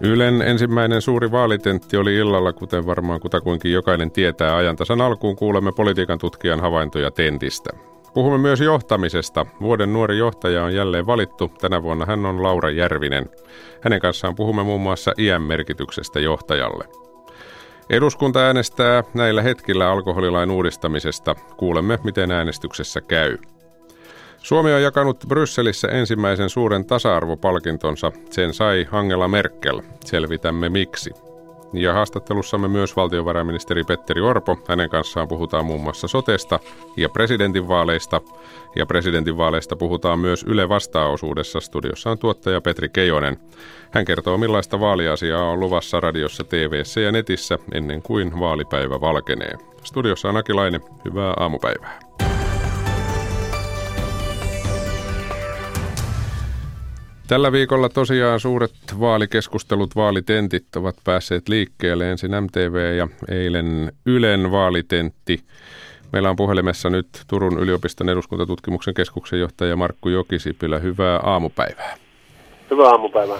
Ylen ensimmäinen suuri vaalitentti oli illalla, kuten varmaan kutakuinkin jokainen tietää. Ajantasan alkuun kuulemme politiikan tutkijan havaintoja tentistä. Puhumme myös johtamisesta. Vuoden nuori johtaja on jälleen valittu. Tänä vuonna hän on Laura Järvinen. Hänen kanssaan puhumme muun muassa iän merkityksestä johtajalle. Eduskunta äänestää näillä hetkillä alkoholilain uudistamisesta. Kuulemme, miten äänestyksessä käy. Suomi on jakanut Brysselissä ensimmäisen suuren tasa-arvopalkintonsa. Sen sai Angela Merkel. Selvitämme miksi. Ja haastattelussamme myös valtiovarainministeri Petteri Orpo. Hänen kanssaan puhutaan muun muassa sotesta ja presidentinvaaleista. Ja presidentinvaaleista puhutaan myös Yle Vastaosuudessa. Studiossa on tuottaja Petri Kejonen. Hän kertoo, millaista vaaliasiaa on luvassa radiossa, TV:ssä ja netissä ennen kuin vaalipäivä valkenee. Studiossa on Aki Laine. Hyvää aamupäivää. Tällä viikolla tosiaan suuret vaalikeskustelut, vaalitentit ovat päässeet liikkeelle. Ensin MTV ja eilen Ylen vaalitentti. Meillä on puhelimessa nyt Turun yliopiston eduskuntatutkimuksen keskuksen johtaja Markku Jokisipilä. Hyvää aamupäivää. Hyvää aamupäivää.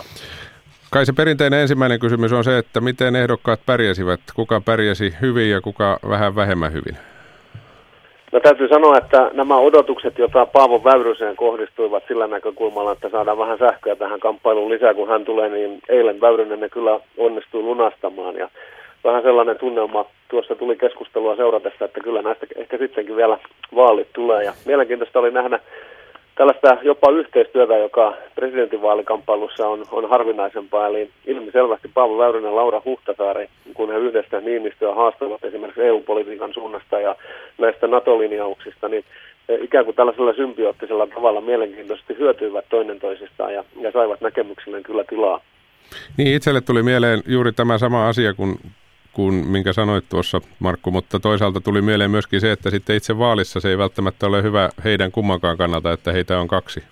Kai se perinteinen ensimmäinen kysymys on se, että miten ehdokkaat pärjäsivät? Kuka pärjäsi hyvin ja kuka vähän vähemmän hyvin? No täytyy sanoa, että nämä odotukset, joita Paavo Väyryseen kohdistuivat sillä näkökulmalla, että saadaan vähän sähköä tähän kamppailuun lisää, kun hän tulee, niin eilen Väyrynen ne kyllä onnistui lunastamaan. Ja vähän sellainen tunnelma tuossa tuli keskustelua seuratessa, että kyllä näistä ehkä sittenkin vielä vaalit tulee. Ja mielenkiintoista oli nähdä tällaista jopa yhteistyötä, joka presidentinvaalikamppailussa on harvinaisempaa. Eli ilmiselvästi Paavo Väyrynen ja Laura Huhtasaari, kun he yhdessä Niinistöä haastavat esimerkiksi EU-politiikan suunnasta ja näistä NATO-linjauksista, niin ikään kuin tällaisella symbioottisella tavalla mielenkiintoisesti hyötyivät toinen toisistaan ja saivat näkemyksilleen kyllä tilaa. Niin, itselle tuli mieleen juuri tämä sama asia kuin minkä sanoit tuossa, Markku, mutta toisaalta tuli mieleen myöskin se, että sitten itse vaalissa se ei välttämättä ole hyvä heidän kummankaan kannalta, että heitä on kaksi.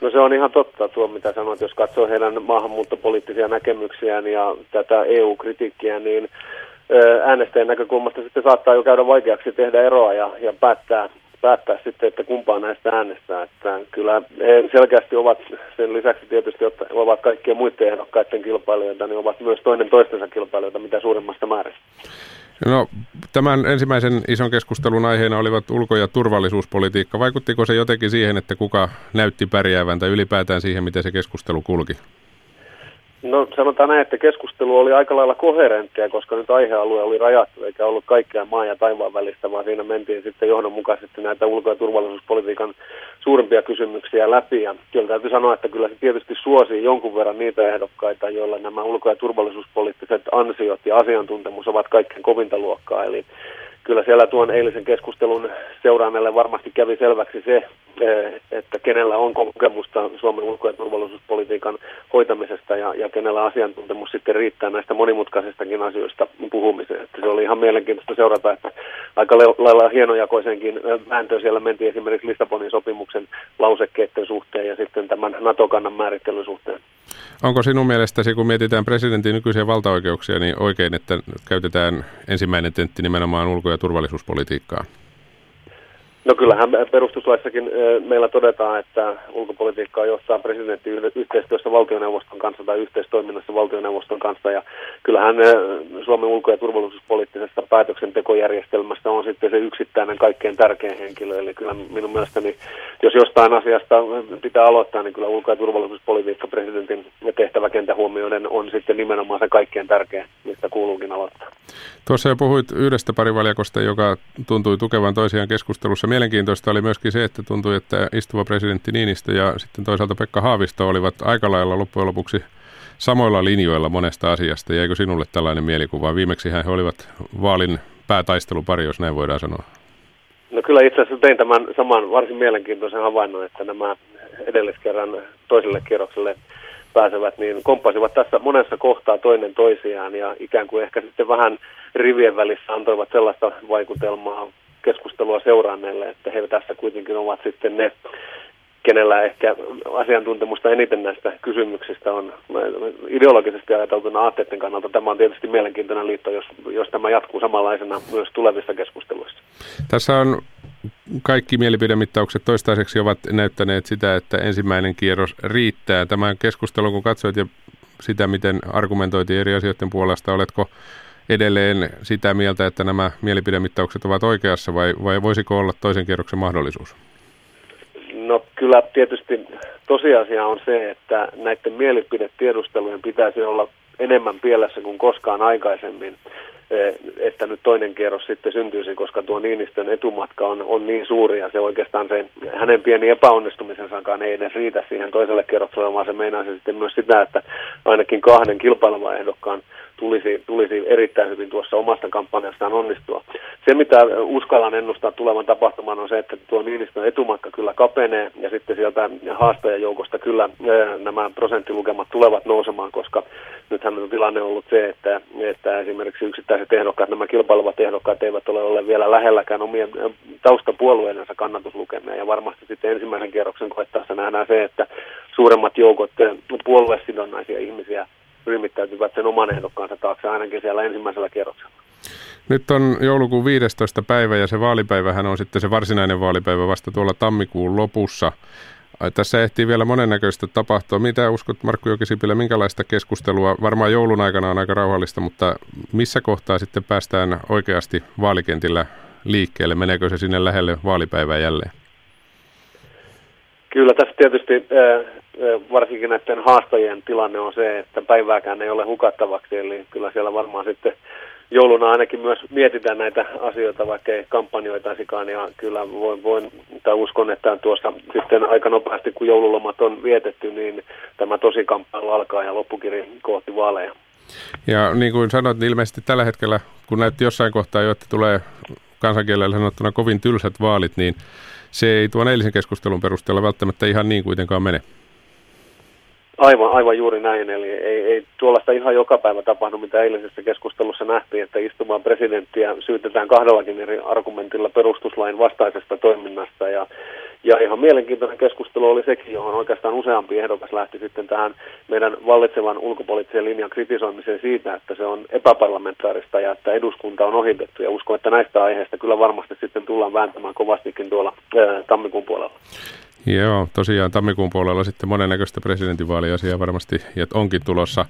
No se on ihan totta tuo, mitä sanoit, jos katsoo heidän maahanmuuttopoliittisia näkemyksiään ja tätä EU-kritiikkiä, niin äänestäjän näkökulmasta sitten saattaa jo käydä vaikeaksi tehdä eroa ja päättää sitten, että kumpaa näistä äänestää. Että kyllä he selkeästi ovat, sen lisäksi tietysti ovat kaikkien muiden ehdokkaiden kilpailijoita, niin ovat myös toinen toistensa kilpailijoita mitä suurimmasta määrästä. No, tämän ensimmäisen ison keskustelun aiheena olivat ulko- ja turvallisuuspolitiikka. Vaikuttiko se jotenkin siihen, että kuka näytti pärjäävän tai ylipäätään siihen, miten se keskustelu kulki? No sanotaan näin, että keskustelu oli aika lailla koherenttia, koska nyt aihealue oli rajattu, eikä ollut kaikkea maan ja taivaan välistä, vaan siinä mentiin sitten johdonmukaisesti näitä ulko- ja turvallisuuspolitiikan suurimpia kysymyksiä läpi. Ja kyllä täytyy sanoa, että kyllä se tietysti suosii jonkun verran niitä ehdokkaita, joilla nämä ulko- ja turvallisuuspoliittiset ansiot ja asiantuntemus ovat kaikkein kovinta luokkaa. Eli kyllä siellä tuon eilisen keskustelun seuraaneelle varmasti kävi selväksi se, että kenellä on kokemusta Suomen ulko- ja turvallisuuspolitiikan hoitamisesta ja kenellä asiantuntemus sitten riittää näistä monimutkaisistakin asioista puhumiseen. Että se oli ihan mielenkiintoista seurata, että aika lailla hienojakoisenkin vääntöön siellä mentiin esimerkiksi Lissabonin sopimuksen lausekkeiden suhteen ja sitten tämän NATO-kannan määrittelyn suhteen. Onko sinun mielestäsi, kun mietitään presidentin nykyisiä valtaoikeuksia, niin oikein, että käytetään ensimmäinen tentti nimenomaan ulko- ja turvallisuuspolitiikkaa? No kyllähän perustuslaissakin meillä todetaan, että ulkopolitiikkaa johtaa presidentti yhteistyössä valtioneuvoston kanssa tai yhteistoiminnassa valtioneuvoston kanssa. Ja kyllähän Suomen ulko- ja turvallisuuspoliittisessa päätöksentekojärjestelmässä on sitten se yksittäinen kaikkein tärkein henkilö. Eli kyllä minun mielestäni, jos jostain asiasta pitää aloittaa, niin kyllä ulko- ja turvallisuuspolitiikka presidentin tehtäväkentä huomioiden on sitten nimenomaan se kaikkein tärkein, mistä kuuluukin aloittaa. Tuossa jo puhuit yhdestä parivaljakosta, joka tuntui tukevan toisiaan keskustelussa. Mielenkiintoista oli myöskin se, että tuntui, että istuva presidentti Niinistö ja sitten toisaalta Pekka Haavisto olivat aika lailla loppujen lopuksi samoilla linjoilla monesta asiasta. Jäikö sinulle tällainen mielikuva? Viimeksihän he olivat vaalin päätaistelupari, jos näin voidaan sanoa. No kyllä itse asiassa tein tämän saman varsin mielenkiintoisen havainnon, että nämä edelliskerran toiselle kierrokselle pääsevät, niin komppasivat tässä monessa kohtaa toinen toisiaan ja ikään kuin ehkä sitten vähän rivien välissä antoivat sellaista vaikutelmaa keskustelua seuranneille, että he tässä kuitenkin ovat sitten ne, kenellä ehkä asiantuntemusta eniten näistä kysymyksistä on. Ideologisesti ajateltuna aatteiden kannalta tämä on tietysti mielenkiintoinen liitto, jos tämä jatkuu samanlaisena myös tulevissa keskusteluissa. Tässä on kaikki mielipidemittaukset toistaiseksi ovat näyttäneet sitä, että ensimmäinen kierros riittää. Tämän keskustelun kun katsoit ja sitä, miten argumentoitiin eri asioiden puolesta. Oletko edelleen sitä mieltä, että nämä mielipidemittaukset ovat oikeassa vai voisiko olla toisen kierroksen mahdollisuus? No kyllä tietysti tosiasia on se, että näiden mielipidetiedustelujen pitäisi olla enemmän pielessä kuin koskaan aikaisemmin, että nyt toinen kierros sitten syntyisi, koska tuo Niinistön etumatka on niin suuri ja se oikeastaan se hänen pieni epäonnistumisensakaan ei edes riitä siihen toiselle kierrokselle, vaan se meinaisi sitten myös sitä, että ainakin kahden kilpailevan ehdokkaan tulisi erittäin hyvin tuossa omasta kampanjastaan onnistua. Se, mitä uskallan ennustaa tulevan tapahtumaan, on se, että tuo Niinistön etumatka kyllä kapenee ja sitten sieltä haastajajoukosta kyllä nämä prosenttilukemat tulevat nousemaan, koska nythän on tilanne ollut se, että esimerkiksi yksittäiset ehdokkaat, nämä kilpailevat ehdokkaat eivät ole olleet vielä lähelläkään omien taustapuolueidensa kannatuslukemia ja varmasti sitten ensimmäisen kierroksen koettaessa nähdään se, että suuremmat joukot puoluesidonnaisia ihmisiä ryhmittäytyvät sen oman ehdokkaansa taakse ainakin siellä ensimmäisellä kierroksella. Nyt on joulukuun 15. päivä ja se vaalipäivähän on sitten se varsinainen vaalipäivä vasta tuolla tammikuun lopussa. Tässä ehtii vielä monennäköistä tapahtua. Mitä uskot, Markku Jokisipilä, minkälaista keskustelua? Varmaan joulun aikana on aika rauhallista, mutta missä kohtaa sitten päästään oikeasti vaalikentillä liikkeelle? Meneekö se sinne lähelle vaalipäivää jälleen? Kyllä tässä tietysti varsinkin näiden haastajien tilanne on se, että päivääkään ei ole hukattavaksi, eli kyllä siellä varmaan sitten jouluna ainakin myös mietitään näitä asioita, vaikka ei kampanjoitaisikaan, ja kyllä uskon, että tuossa sitten aika nopeasti, kun joululomat on vietetty, niin tämä tosikamppailu alkaa ja loppukiri kohti vaaleja. Ja niin kuin sanoit, niin ilmeisesti tällä hetkellä, kun näytti jossain kohtaa jo, että tulee kansankielellä sanottuna kovin tylsät vaalit, niin se ei tuon eilisen keskustelun perusteella välttämättä ihan niin kuitenkaan mene. Aivan juuri näin, eli ei tuollaista ihan joka päivä tapahdu, mitä eilisessä keskustelussa nähtiin, että istuvaa presidenttiä syytetään kahdellakin eri argumentilla perustuslain vastaisesta toiminnasta, ja ihan mielenkiintoinen keskustelu oli sekin, johon oikeastaan useampi ehdokas lähti sitten tähän meidän vallitsevan ulkopoliittisen linjan kritisoimiseen siitä, että se on epäparlamentaarista ja että eduskunta on ohitettu. Ja uskon, että näistä aiheista kyllä varmasti sitten tullaan vääntämään kovastikin tuolla tammikuun puolella. Joo, tosiaan tammikuun puolella sitten monennäköistä presidentinvaaliasiaa varmasti ja onkin tulossa.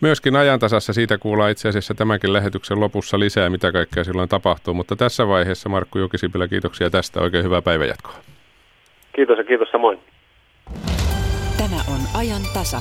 Myöskin ajantasassa siitä kuullaan itse asiassa tämänkin lähetyksen lopussa lisää, mitä kaikkea silloin tapahtuu. Mutta tässä vaiheessa Markku Jokisipilä, kiitoksia tästä. Oikein hyvää päivänjatkoa. Kiitos ja kiitos samoin. Tämä on Ajan tasa.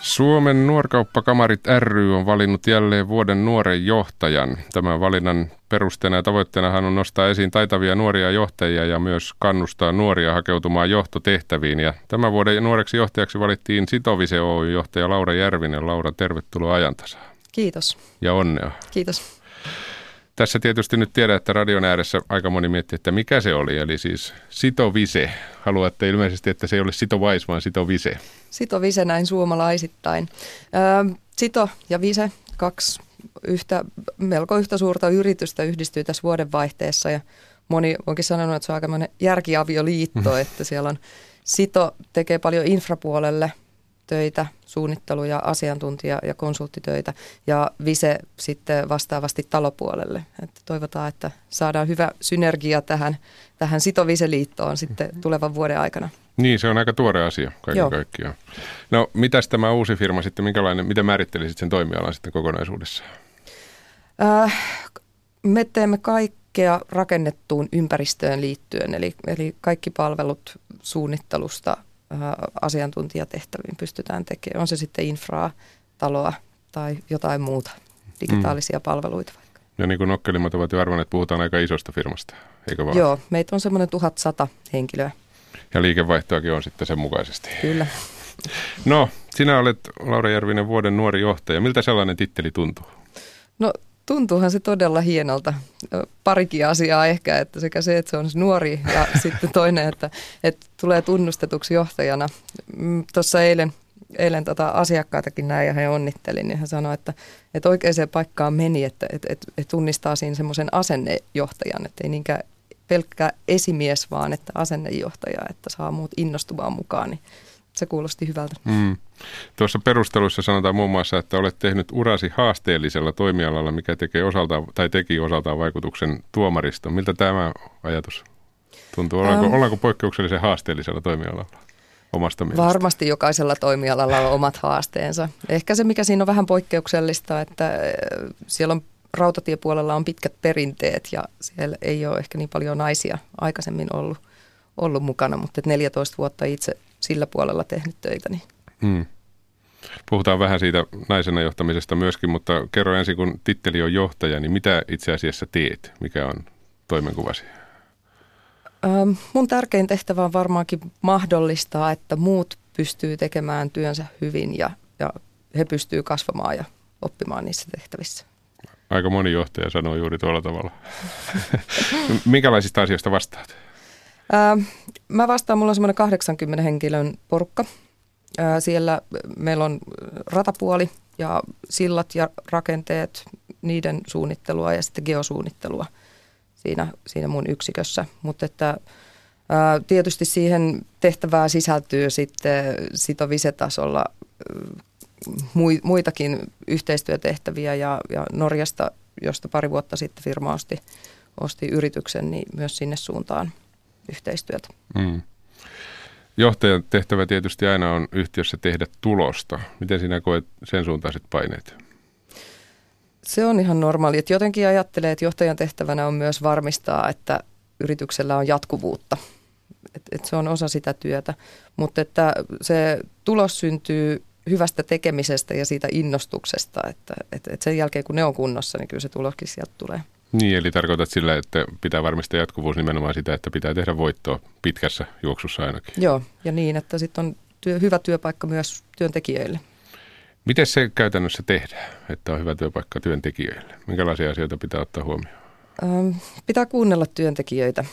Suomen nuorkauppakamarit ry on valinnut jälleen vuoden nuoren johtajan. Tämän valinnan perusteena ja tavoitteenahan on nostaa esiin taitavia nuoria johtajia ja myös kannustaa nuoria hakeutumaan johtotehtäviin. Ja tämän vuoden nuoreksi johtajaksi valittiin Sito Vise Oyn johtaja Laura Järvinen. Laura, tervetuloa Ajantasaan. Kiitos. Ja onnea. Kiitos. Tässä tietysti nyt tiedän, että radion ääressä aika moni miettii, että mikä se oli, eli siis Sito Vise. Haluatte ilmeisesti, että se ei ole Sito Vais, vaan Sito Vise. Sito Vise näin suomalaisittain. Sito ja Vise, kaksi melko yhtä suurta yritystä yhdistyy tässä vuodenvaihteessa ja moni onkin sanonut, että se on aika monen järkiavioliitto, että siellä on Sito tekee paljon infrapuolelle töitä, suunnittelu- ja asiantuntija- ja konsulttitöitä ja Vise sitten vastaavasti talopuolelle. Että toivotaan, että saadaan hyvä synergia tähän Sito-Vise-liittoon sitten tulevan vuoden aikana. Niin, se on aika tuore asia kaiken kaikkiaan. No, mitäs tämä uusi firma sitten, miten määrittelisit sen toimialan sitten kokonaisuudessaan? Me teemme kaikkea rakennettuun ympäristöön liittyen, eli kaikki palvelut suunnittelusta asiantuntijatehtäviin pystytään tekemään. On se sitten infraa, taloa tai jotain muuta, digitaalisia palveluita vaikka. Ja niin kuin nokkelimat ovat jo arvanneet, puhutaan aika isosta firmasta, eikö vaan? Joo, meitä on semmoinen 1100 henkilöä. Ja liikevaihtoakin on sitten sen mukaisesti. Kyllä. No, sinä olet, Laura Järvinen, vuoden nuori johtaja. Miltä sellainen titteli tuntuu? No, tuntuuhan se todella hienolta. Parikin asiaa ehkä, että sekä se, että se on nuori ja sitten toinen, että tulee tunnustetuksi johtajana. Tuossa eilen asiakkaitakin näin ja he onnittelin ja hän sanoi, että oikeaan paikkaan meni, että tunnistaa siinä semmoisen asennejohtajan, että ei niinkään pelkkä esimies, vaan että asennejohtaja, että saa muut innostumaan mukaan, niin se kuulosti hyvältä. Tuossa perusteluissa sanotaan muun muassa, että olet tehnyt urasi haasteellisella toimialalla, mikä teki osaltaan vaikutuksen tuomaristoon. Miltä tämä ajatus tuntuu? Ollaanko poikkeuksellisen haasteellisella toimialalla? omasta mielestä? Varmasti jokaisella toimialalla on omat haasteensa. Ehkä se, mikä siinä on vähän poikkeuksellista, että siellä on rautatiepuolella on pitkät perinteet ja siellä ei ole ehkä niin paljon naisia aikaisemmin ollut mukana, mutta 14 vuotta itse sillä puolella tehnyt töitä. Niin. Puhutaan vähän siitä naisena johtamisesta myöskin, mutta kerro ensin, kun titteli on johtaja, niin mitä itse asiassa teet? Mikä on toimenkuvasi? Mun tärkein tehtävä on varmaankin mahdollistaa, että muut pystyy tekemään työnsä hyvin ja he pystyy kasvamaan ja oppimaan niissä tehtävissä. Aika moni johtaja sanoo juuri tuolla tavalla. Minkälaisista asioista vastaat? Mä vastaan, mulla on semmoinen 80 henkilön porukka. Siellä meillä on ratapuoli ja sillat ja rakenteet, niiden suunnittelua ja sitten geosuunnittelua siinä mun yksikössä. Mutta että tietysti siihen tehtävää sisältyy sitten Sito Vise-tasolla muitakin yhteistyötehtäviä ja Norjasta, josta pari vuotta sitten firma osti yrityksen, niin myös sinne suuntaan yhteistyötä. Johtajan tehtävä tietysti aina on yhtiössä tehdä tulosta. Miten sinä koet sen suuntaiset paineet? Se on ihan normaali. Että jotenkin ajattelee, että johtajan tehtävänä on myös varmistaa, että yrityksellä on jatkuvuutta. Että se on osa sitä työtä. Mutta että se tulos syntyy hyvästä tekemisestä ja siitä innostuksesta. Että sen jälkeen, kun ne on kunnossa, niin kyllä se tuloskin sieltä tulee. Niin, eli tarkoitat sillä, että pitää varmistaa jatkuvuus nimenomaan sitä, että pitää tehdä voittoa pitkässä juoksussa ainakin. Joo, ja niin, että sitten on hyvä työpaikka myös työntekijöille. Miten se käytännössä tehdään, että on hyvä työpaikka työntekijöille? Minkälaisia asioita pitää ottaa huomioon? Pitää kuunnella työntekijöitä.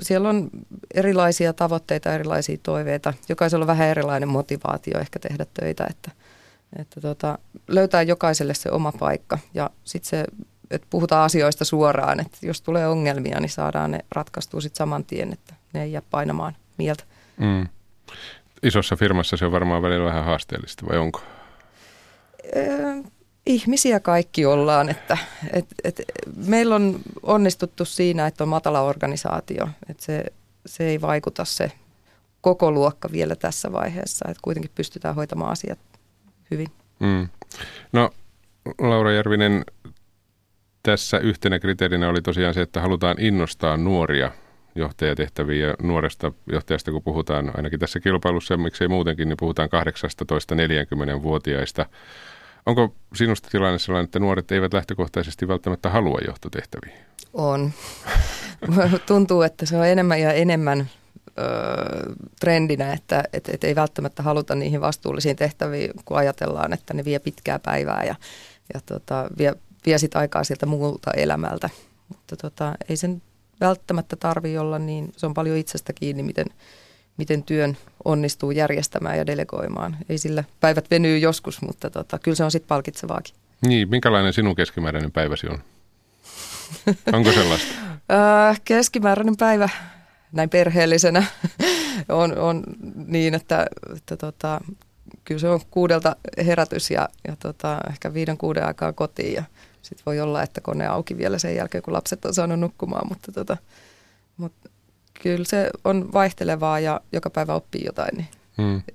Siellä on erilaisia tavoitteita, erilaisia toiveita. Jokaisella on vähän erilainen motivaatio ehkä tehdä töitä, että löytää jokaiselle se oma paikka ja sitten se... Että puhutaan asioista suoraan, että jos tulee ongelmia, niin saadaan ne ratkaistua sitten saman tien, että ne ei jää painamaan mieltä. Isossa firmassa se on varmaan välillä vähän haasteellista, vai onko? Ihmisiä kaikki ollaan. Että meillä on onnistuttu siinä, että on matala organisaatio. Että se ei vaikuta se koko luokka vielä tässä vaiheessa. Että kuitenkin pystytään hoitamaan asiat hyvin. No, Laura Järvinen... Tässä yhtenä kriteerinä oli tosiaan se, että halutaan innostaa nuoria johtajatehtäviä ja nuoresta johtajasta, kun puhutaan ainakin tässä kilpailussa ja miksei muutenkin, niin puhutaan 18-40-vuotiaista. Onko sinusta tilanne sellainen, että nuoret eivät lähtökohtaisesti välttämättä halua johtotehtäviä? On. Tuntuu, että se on enemmän ja enemmän trendinä, että et ei välttämättä haluta niihin vastuullisiin tehtäviin, kun ajatellaan, että ne vie pitkää päivää ja vie sit aikaa sieltä muulta elämältä, mutta ei sen välttämättä tarvitse olla, niin se on paljon itsestä kiinni, miten työn onnistuu järjestämään ja delegoimaan. Ei sillä, päivät venyy joskus, mutta kyllä se on sitten palkitsevaakin. Niin, minkälainen sinun keskimääräinen päiväsi on? Onko sellaista? Keskimääräinen päivä näin perheellisenä on niin, että kyllä se on 6:00 herätys ja ehkä 5-6 aikaa kotiin ja sitten voi olla, että kone auki vielä sen jälkeen, kun lapset on saanut nukkumaan, mutta kyllä se on vaihtelevaa ja joka päivä oppii jotain, niin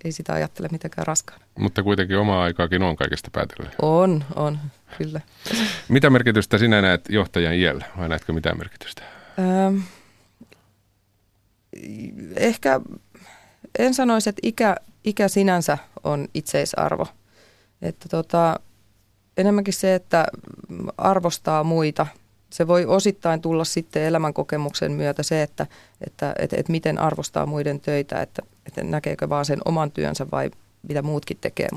ei sitä ajattele mitenkään raskaana. Mutta kuitenkin omaa aikaakin on kaikesta päätellä. On, kyllä. Mitä merkitystä sinä näet johtajan iällä vai näetkö mitään merkitystä? Ehkä en sanoisi, että ikä sinänsä on itseisarvo. Että enemmänkin se, että arvostaa muita. Se voi osittain tulla sitten elämänkokemuksen myötä se, että miten arvostaa muiden töitä, että näkeekö vaan sen oman työnsä vai mitä muutkin tekee.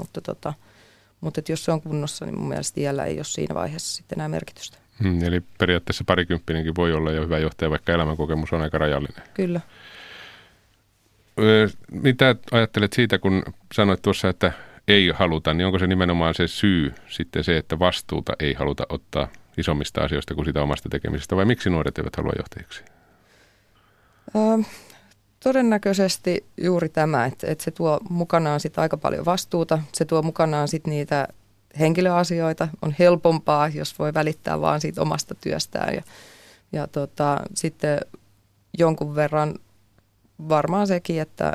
Mutta jos se on kunnossa, niin mun mielestä iällä ei ole siinä vaiheessa sitten enää merkitystä. Eli periaatteessa parikymppinenkin voi olla jo hyvä johtaja, vaikka elämänkokemus on aika rajallinen. Kyllä. Mitä ajattelet siitä, kun sanoit tuossa, että ei haluta, niin onko se nimenomaan se syy sitten se, että vastuuta ei haluta ottaa isommista asioista kuin sitä omasta tekemisestä, vai miksi nuoret eivät halua johtajiksi? Todennäköisesti juuri tämä, että se tuo mukanaan sit aika paljon vastuuta, se tuo mukanaan sit niitä henkilöasioita, on helpompaa, jos voi välittää vaan siitä omasta työstään ja sitten jonkun verran varmaan sekin, että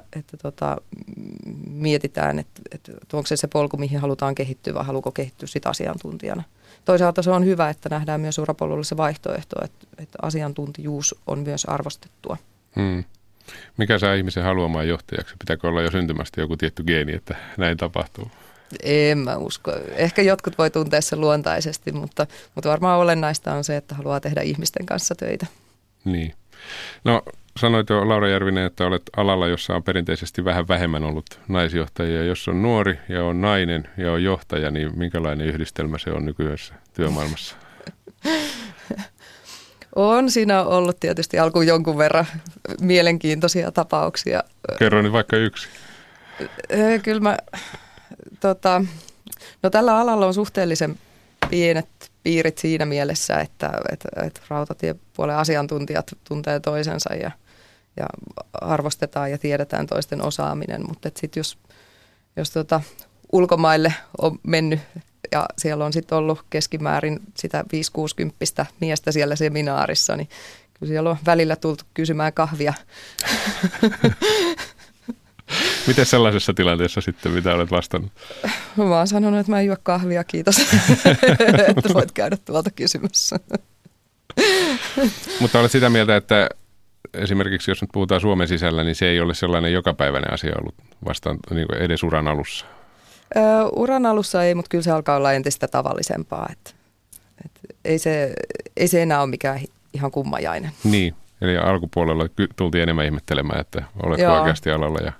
mietitään, että onko se polku, mihin halutaan kehittyä, vai haluuko kehittyä sitä asiantuntijana. Toisaalta se on hyvä, että nähdään myös urapolulla se vaihtoehto, että asiantuntijuus on myös arvostettua. Mikä saa ihmisen haluamaan johtajaksi? Pitääkö olla jo syntymästä joku tietty geeni, että näin tapahtuu? En mä usko. Ehkä jotkut voi tuntea sen luontaisesti, mutta varmaan olennaista on se, että haluaa tehdä ihmisten kanssa töitä. Niin. No sanoit jo, Laura Järvinen, että olet alalla, jossa on perinteisesti vähän vähemmän ollut naisjohtajia. Jos on nuori ja on nainen ja on johtaja, niin minkälainen yhdistelmä se on nykyisessä työmaailmassa? On siinä ollut tietysti alkuun jonkun verran mielenkiintoisia tapauksia. Kerro nyt vaikka yksi. Kyllä mä... No tällä alalla on suhteellisen pienet piirit siinä mielessä, että rautatiepuolen asiantuntijat tuntee toisensa ja arvostetaan ja tiedetään toisten osaaminen, mutta sitten jos ulkomaille on mennyt ja siellä on sitten ollut keskimäärin sitä 5-60 miestä siellä seminaarissa, niin kyllä siellä on välillä tultu kysymään kahvia. Miten sellaisessa tilanteessa sitten, mitä olet vastannut? Mä oon sanonut, että mä en juo kahvia, kiitos, että voit käydä tuolta kysymässä. Mutta olet sitä mieltä, että esimerkiksi jos nyt puhutaan Suomen sisällä, niin se ei ole sellainen jokapäiväinen asia ollut vastaan niin edes uran alussa? Uran alussa ei, mutta kyllä se alkaa olla entistä tavallisempaa. Ei se enää ole mikään ihan kummajainen. Niin, eli alkupuolella tultiin enemmän ihmettelemään, että oletko oikeasti alalla ja...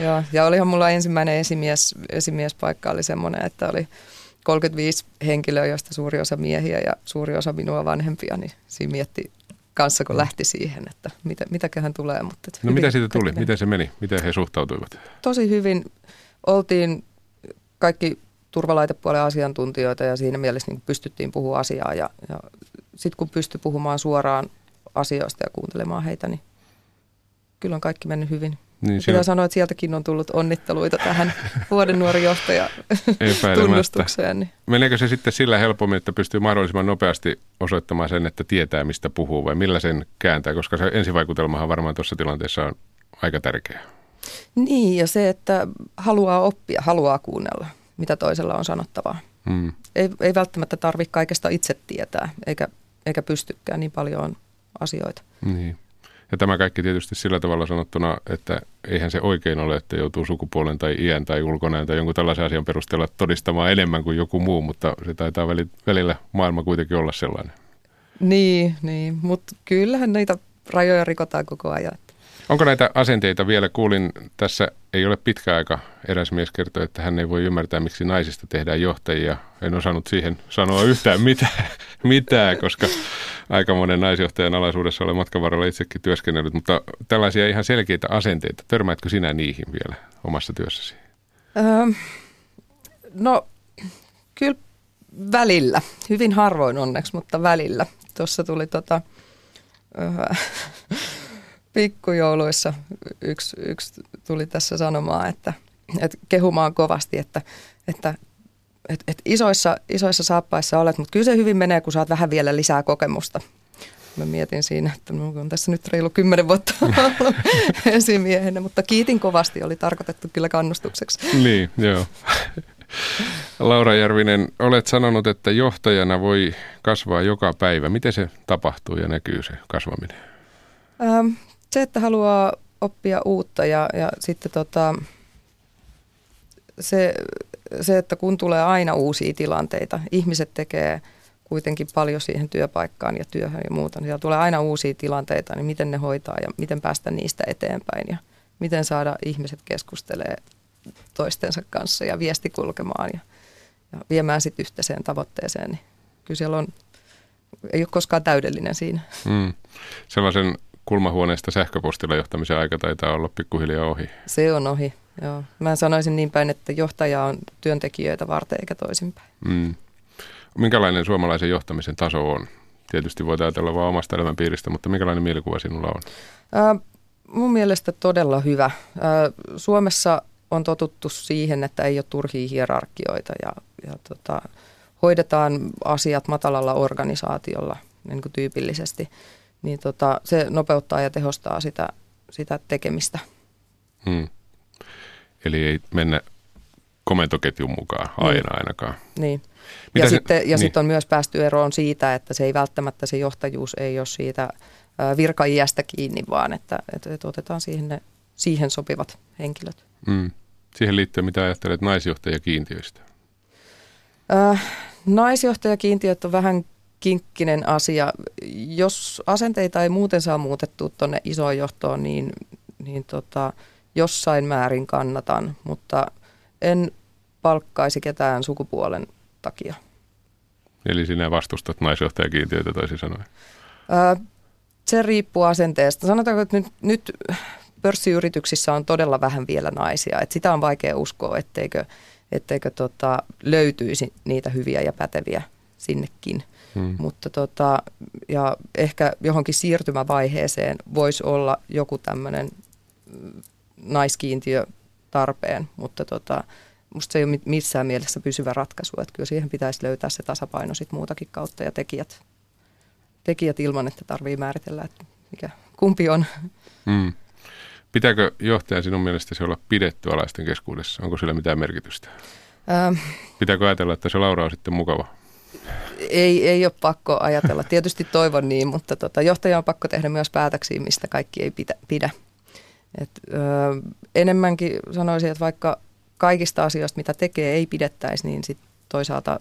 Joo, ja olihan mulla ensimmäinen esimiespaikka oli semmoinen, että oli 35 henkilöä, joista suuri osa miehiä ja suuri osa minua vanhempia, niin siinä mietti kanssa, kun lähti siihen, että mitäköhän tulee. Mutta no mitä siitä tuli? Kaikille. Miten se meni? Miten he suhtautuivat? Tosi hyvin. Oltiin kaikki turvalaitepuolen asiantuntijoita ja siinä mielessä niin pystyttiin puhumaan asiaa ja sitten kun pystyi puhumaan suoraan asioista ja kuuntelemaan heitä, niin kyllä on kaikki mennyt hyvin. Niin pitää sanoa, että sieltäkin on tullut onnitteluita tähän vuoden nuori johtaja tunnustukseen. Niin. Meneekö se sitten sillä helpommin, että pystyy mahdollisimman nopeasti osoittamaan sen, että tietää mistä puhuu vai millä sen kääntää? Koska se ensivaikutelmahan varmaan tuossa tilanteessa on aika tärkeä. Niin ja se, että haluaa oppia, haluaa kuunnella, mitä toisella on sanottavaa. Ei välttämättä tarvitse kaikesta itse tietää eikä pystykään niin paljon asioita. Niin. Ja tämä kaikki tietysti sillä tavalla sanottuna, että eihän se oikein ole, että joutuu sukupuolen tai iän tai ulkonäön tai jonkun tällaisen asian perusteella todistamaan enemmän kuin joku muu, mutta se taitaa välillä maailma kuitenkin olla sellainen. Niin, mutta kyllähän näitä rajoja rikotaan koko ajan. Onko näitä asenteita vielä? Kuulin tässä, ei ole pitkä aika, eräs mies kertoi, että hän ei voi ymmärtää, miksi naisista tehdään johtajia. En osannut siihen sanoa yhtään mitään, koska aika monen naisjohtajan alaisuudessa olen matkan varrella itsekin työskennellyt. Mutta tällaisia ihan selkeitä asenteita, törmäätkö sinä niihin vielä omassa työssäsi? No kyllä välillä, hyvin harvoin onneksi, mutta välillä. Tuossa tuli pikkujouluissa yksi tuli tässä sanomaan, että kehumaan kovasti, että isoissa saappaissa olet, mutta kyllä se hyvin menee, kun saat vähän vielä lisää kokemusta. Mä mietin siinä, että on tässä nyt reilu 10 vuotta ollut esimiehenä, mutta kiitin kovasti, oli tarkoitettu kyllä kannustukseksi. Niin, joo. Laura Järvinen, olet sanonut, että johtajana voi kasvaa joka päivä. Miten se tapahtuu ja näkyy se kasvaminen? Se, että haluaa oppia uutta ja sitten se, että kun tulee aina uusia tilanteita, ihmiset tekee kuitenkin paljon siihen työpaikkaan ja työhön ja muuta, niin siellä tulee aina uusia tilanteita, niin miten ne hoitaa ja miten päästä niistä eteenpäin ja miten saada ihmiset keskustelemaan toistensa kanssa ja viesti kulkemaan ja viemään sitten yhteiseen tavoitteeseen, niin kyllä siellä ei ole koskaan täydellinen siinä. Sellaisen kulmahuoneesta sähköpostilla johtamisen aika taitaa olla pikkuhiljaa ohi. Se on ohi, joo. Mä sanoisin niin päin, että johtaja on työntekijöitä varten eikä toisinpäin. Minkälainen suomalaisen johtamisen taso on? Tietysti voit ajatella vaan omasta elämänpiiristä, mutta minkälainen mielikuva sinulla on? Mun mielestä todella hyvä. Suomessa on totuttu siihen, että ei ole turhia hierarkioita ja hoidetaan asiat matalalla organisaatiolla niin kuin tyypillisesti, niin se nopeuttaa ja tehostaa sitä sitä tekemistä. Eli ei mennä komentoketjun mukaan aina ainakaan. Niin. Ja sitten on myös päästy eroon siitä, että se ei välttämättä se johtajuus ei ole siitä virkaiästä kiinni, vaan että otetaan siihen sopivat henkilöt. Siihen liittyen, mitä ajattelet naisjohtajakiintiöistä? Naisjohtajakiintiöt on vähän kinkkinen asia. Jos asenteita ei muuten saa muutettua tuonne isoon johtoon, niin jossain määrin kannatan, mutta en palkkaisi ketään sukupuolen takia. Eli sinä vastustat naisjohtajakiintiöitä toisin sanoen? Se riippuu asenteesta. Sanotaanko, että nyt pörssiyrityksissä on todella vähän vielä naisia. Että sitä on vaikea uskoa, etteikö löytyisi niitä hyviä ja päteviä sinnekin. Mutta ja ehkä johonkin siirtymävaiheeseen voisi olla joku tämmöinen naiskiintiö tarpeen, mutta musta se ei ole missään mielessä pysyvä ratkaisu. Että kyllä siihen pitäisi löytää se tasapaino sit muutakin kautta ja tekijät ilman, että tarvii määritellä, että mikä kumpi on. Pitääkö johtajan sinun mielestäsi olla pidetty alaisten keskuudessa? Onko sillä mitään merkitystä? Pitääkö ajatella, että se Laura on sitten mukava? Ei ole pakko ajatella. Tietysti toivon niin, mutta johtaja on pakko tehdä myös päätöksiä, mistä kaikki ei pidä. Enemmänkin sanoisin, että vaikka kaikista asioista, mitä tekee, ei pidettäisi, niin sit toisaalta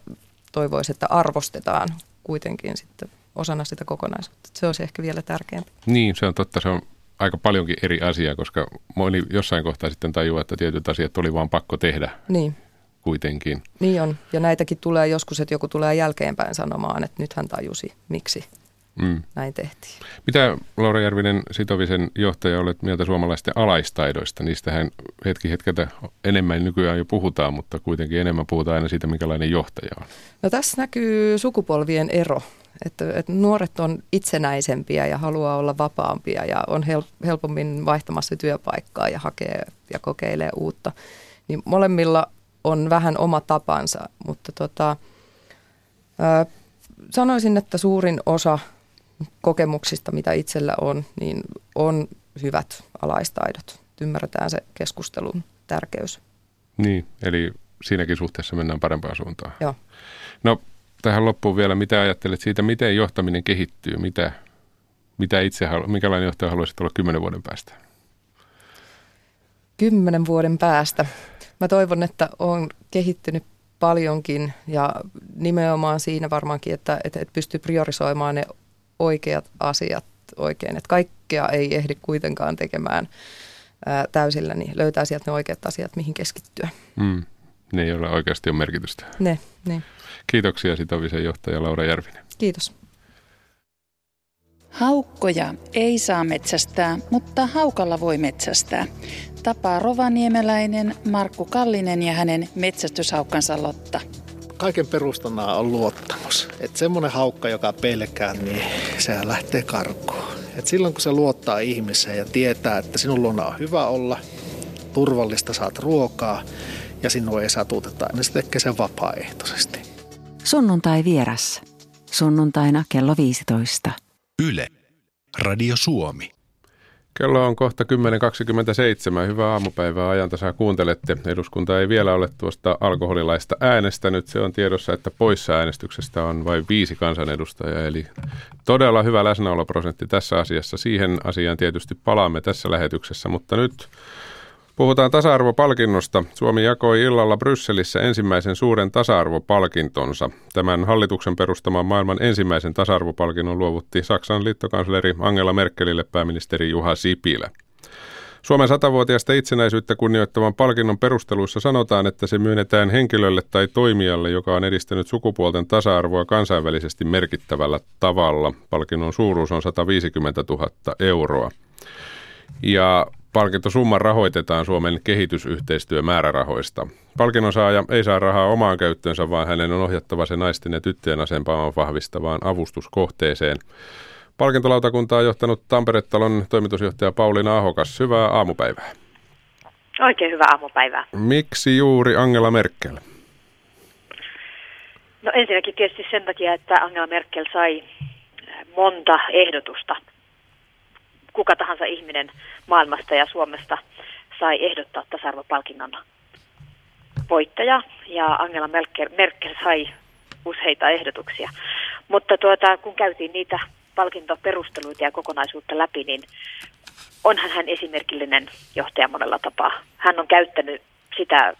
toivoisi, että arvostetaan kuitenkin sitten osana sitä kokonaisuutta. Se olisi ehkä vielä tärkeämpää. Niin, se on totta. Se on aika paljonkin eri asiaa, koska moni jossain kohtaa sitten tajuaa, että tietyt asiat oli vaan pakko tehdä niin kuitenkin. Niin on. Ja näitäkin tulee joskus, että joku tulee jälkeenpäin sanomaan, että nyt hän tajusi, miksi näin tehtiin. Mitä Laura Järvinen, Sito Visen johtaja, olet mieltä suomalaisten alaistaidoista? Niistähän hetki hetkeltä enemmän nykyään jo puhutaan, mutta kuitenkin enemmän puhutaan aina siitä, minkälainen johtaja on. No tässä näkyy sukupolvien ero. Että nuoret on itsenäisempiä ja haluaa olla vapaampia ja on helpommin vaihtamassa työpaikkaa ja hakee ja kokeilee uutta. Niin molemmilla on vähän oma tapansa, mutta sanoisin, että suurin osa kokemuksista, mitä itsellä on, niin on hyvät alaistaidot. Ymmärretään se keskustelun tärkeys. Niin, eli siinäkin suhteessa mennään parempaan suuntaan. Joo. No, tähän loppuun vielä, mitä ajattelet siitä, miten johtaminen kehittyy? Minkälainen johtaja haluaisit olla 10 vuoden päästä? 10 vuoden päästä? Mä toivon, että olen kehittynyt paljonkin ja nimenomaan siinä varmaankin, että pystyy priorisoimaan ne oikeat asiat oikein. Että kaikkea ei ehdi kuitenkaan tekemään täysillä, niin löytää sieltä ne oikeat asiat, mihin keskittyä. Ne, joilla oikeasti on merkitystä. Ne. Kiitoksia Sito Visen johtaja Laura Järvinen. Kiitos. Haukkoja ei saa metsästää, mutta haukalla voi metsästää. Tapaa rovaniemeläinen Markku Kallinen ja hänen metsästyshaukkansa Lotta. Kaiken perustana on luottamus. Että semmoinen haukka, joka pelkää, niin sehän lähtee karkuun. Et silloin kun se luottaa ihmiseen ja tietää, että sinun luona on hyvä olla, turvallista saat ruokaa, ja sinua ei satuteta, niin se tekee sen vapaaehtoisesti. Sunnuntai vieras. Sunnuntaina kello 15. Yle. Radio Suomi. Kello on kohta 10.27. Hyvää aamupäivää. Ajantasaa kuuntelette. Eduskunta ei vielä ole tuosta alkoholilaista äänestänyt. Se on tiedossa, että poissa äänestyksestä on vain 5 kansanedustajaa. Eli todella hyvä läsnäoloprosentti tässä asiassa. Siihen asiaan tietysti palaamme tässä lähetyksessä, mutta nyt puhutaan tasa-arvopalkinnosta. Suomi jakoi illalla Brysselissä ensimmäisen suuren tasa-arvopalkintonsa. Tämän hallituksen perustaman maailman ensimmäisen tasa-arvopalkinnon luovutti Saksan liittokansleri Angela Merkelille pääministeri Juha Sipilä. Suomen 100-vuotiaista itsenäisyyttä kunnioittavan palkinnon perusteluissa sanotaan, että se myönnetään henkilölle tai toimijalle, joka on edistänyt sukupuolten tasa-arvoa kansainvälisesti merkittävällä tavalla. Palkinnon suuruus on 150 000 euroa. Ja palkintosumma rahoitetaan Suomen kehitysyhteistyömäärärahoista. Palkinnon saaja ei saa rahaa omaan käyttöönsä, vaan hänen on ohjattava se naisten ja tyttöjen asemaan vahvistavaan avustuskohteeseen. Palkintolautakuntaa on johtanut Tampere-talon toimitusjohtaja Paulina Ahokas. Hyvää aamupäivää. Oikein hyvää aamupäivää. Miksi juuri Angela Merkel? No ensinnäkin tietysti sen takia, että Angela Merkel sai monta ehdotusta kuka tahansa ihminen maailmasta ja Suomesta sai ehdottaa tasa-arvopalkinnon voittajaa, ja Angela Merkel sai useita ehdotuksia. Mutta kun käytiin niitä palkintoperusteluita ja kokonaisuutta läpi, niin onhan hän esimerkillinen johtaja monella tapaa. Hän on käyttänyt sitä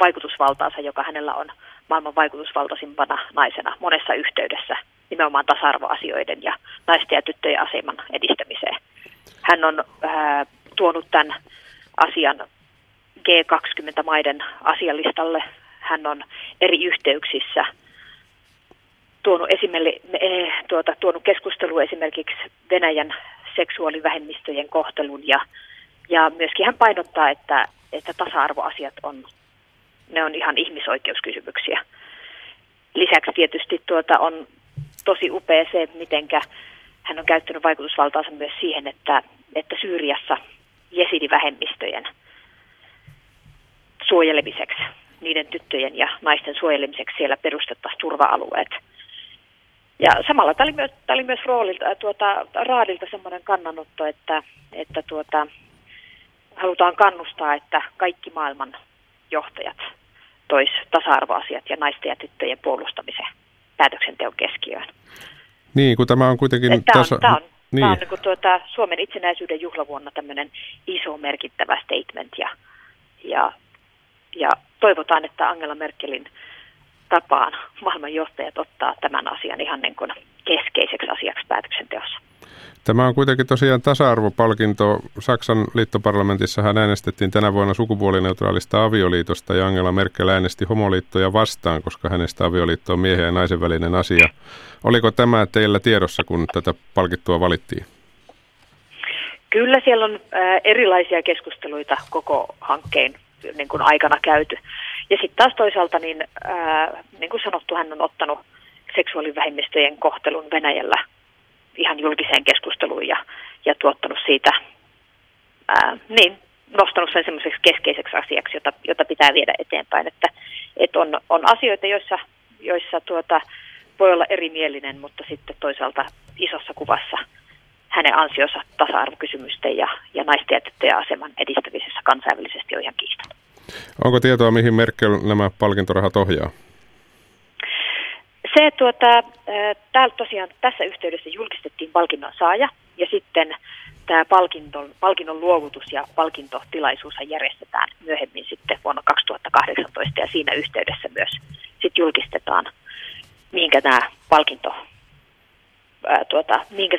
vaikutusvaltaansa, joka hänellä on maailman vaikutusvaltaisimpana naisena monessa yhteydessä, nimenomaan tasa-arvoasioiden ja naisten ja tyttöjen aseman edistämiseen. Hän on tuonut tämän asian G20-maiden asialistalle. Hän on eri yhteyksissä tuonut keskustelua esimerkiksi Venäjän seksuaalivähemmistöjen kohtelun, ja myöskin hän painottaa, että tasa-arvoasiat on ihan ihmisoikeuskysymyksiä. Lisäksi tietysti on tosi upea se, mitenkä hän on käyttänyt vaikutusvaltaansa myös siihen, että Syyriassa jesidivähemmistöjen suojelemiseksi, niiden tyttöjen ja naisten suojelemiseksi siellä perustettaisiin turva-alueet. Ja samalla tämä oli myös raadilta semmoinen kannanotto, että halutaan kannustaa, että kaikki maailman johtajat tois tasa-arvoasiat ja naisten ja tyttöjen puolustamisen päätöksenteon keskiöön. Niin, kun tämä on kuitenkin... Tämä on Suomen itsenäisyyden juhlavuonna tämmöinen iso merkittävä statement, ja toivotaan, että Angela Merkelin tapaan maailmanjohtajat ottaa tämän asian ihan niin kuin keskeiseksi asiaksi päätöksenteossa. Tämä on kuitenkin tosiaan tasa-arvopalkinto. Saksan liittoparlamentissahan äänestettiin tänä vuonna sukupuolineutraalista avioliitosta, ja Angela Merkel äänesti homoliittoja vastaan, koska hänestä avioliitto on miehen ja naisen välinen asia. Oliko tämä teillä tiedossa, kun tätä palkittua valittiin? Kyllä siellä on erilaisia keskusteluita koko hankkeen niin kuin aikana käyty. Ja sitten taas toisaalta, niin kuin sanottu, hän on ottanut seksuaalivähemmistöjen kohtelun Venäjällä ihan julkiseen keskusteluun, ja tuottanut siitä, nostanut sen semmoiseksi keskeiseksi asiaksi, jota pitää viedä eteenpäin. Että on asioita, joissa voi olla erimielinen, mutta sitten toisaalta isossa kuvassa hänen ansionsa tasa-arvokysymysten ja naisten ja tyttöjen aseman edistämisessä kansainvälisesti on ihan kiistaton. Onko tietoa, mihin Merkel nämä palkintorahat ohjaa? Täällä tosiaan tässä yhteydessä julkistettiin palkinnon saaja, ja sitten tämä palkinnon luovutus ja palkintotilaisuus järjestetään myöhemmin sitten vuonna 2018, ja siinä yhteydessä myös sitten julkistetaan, minkä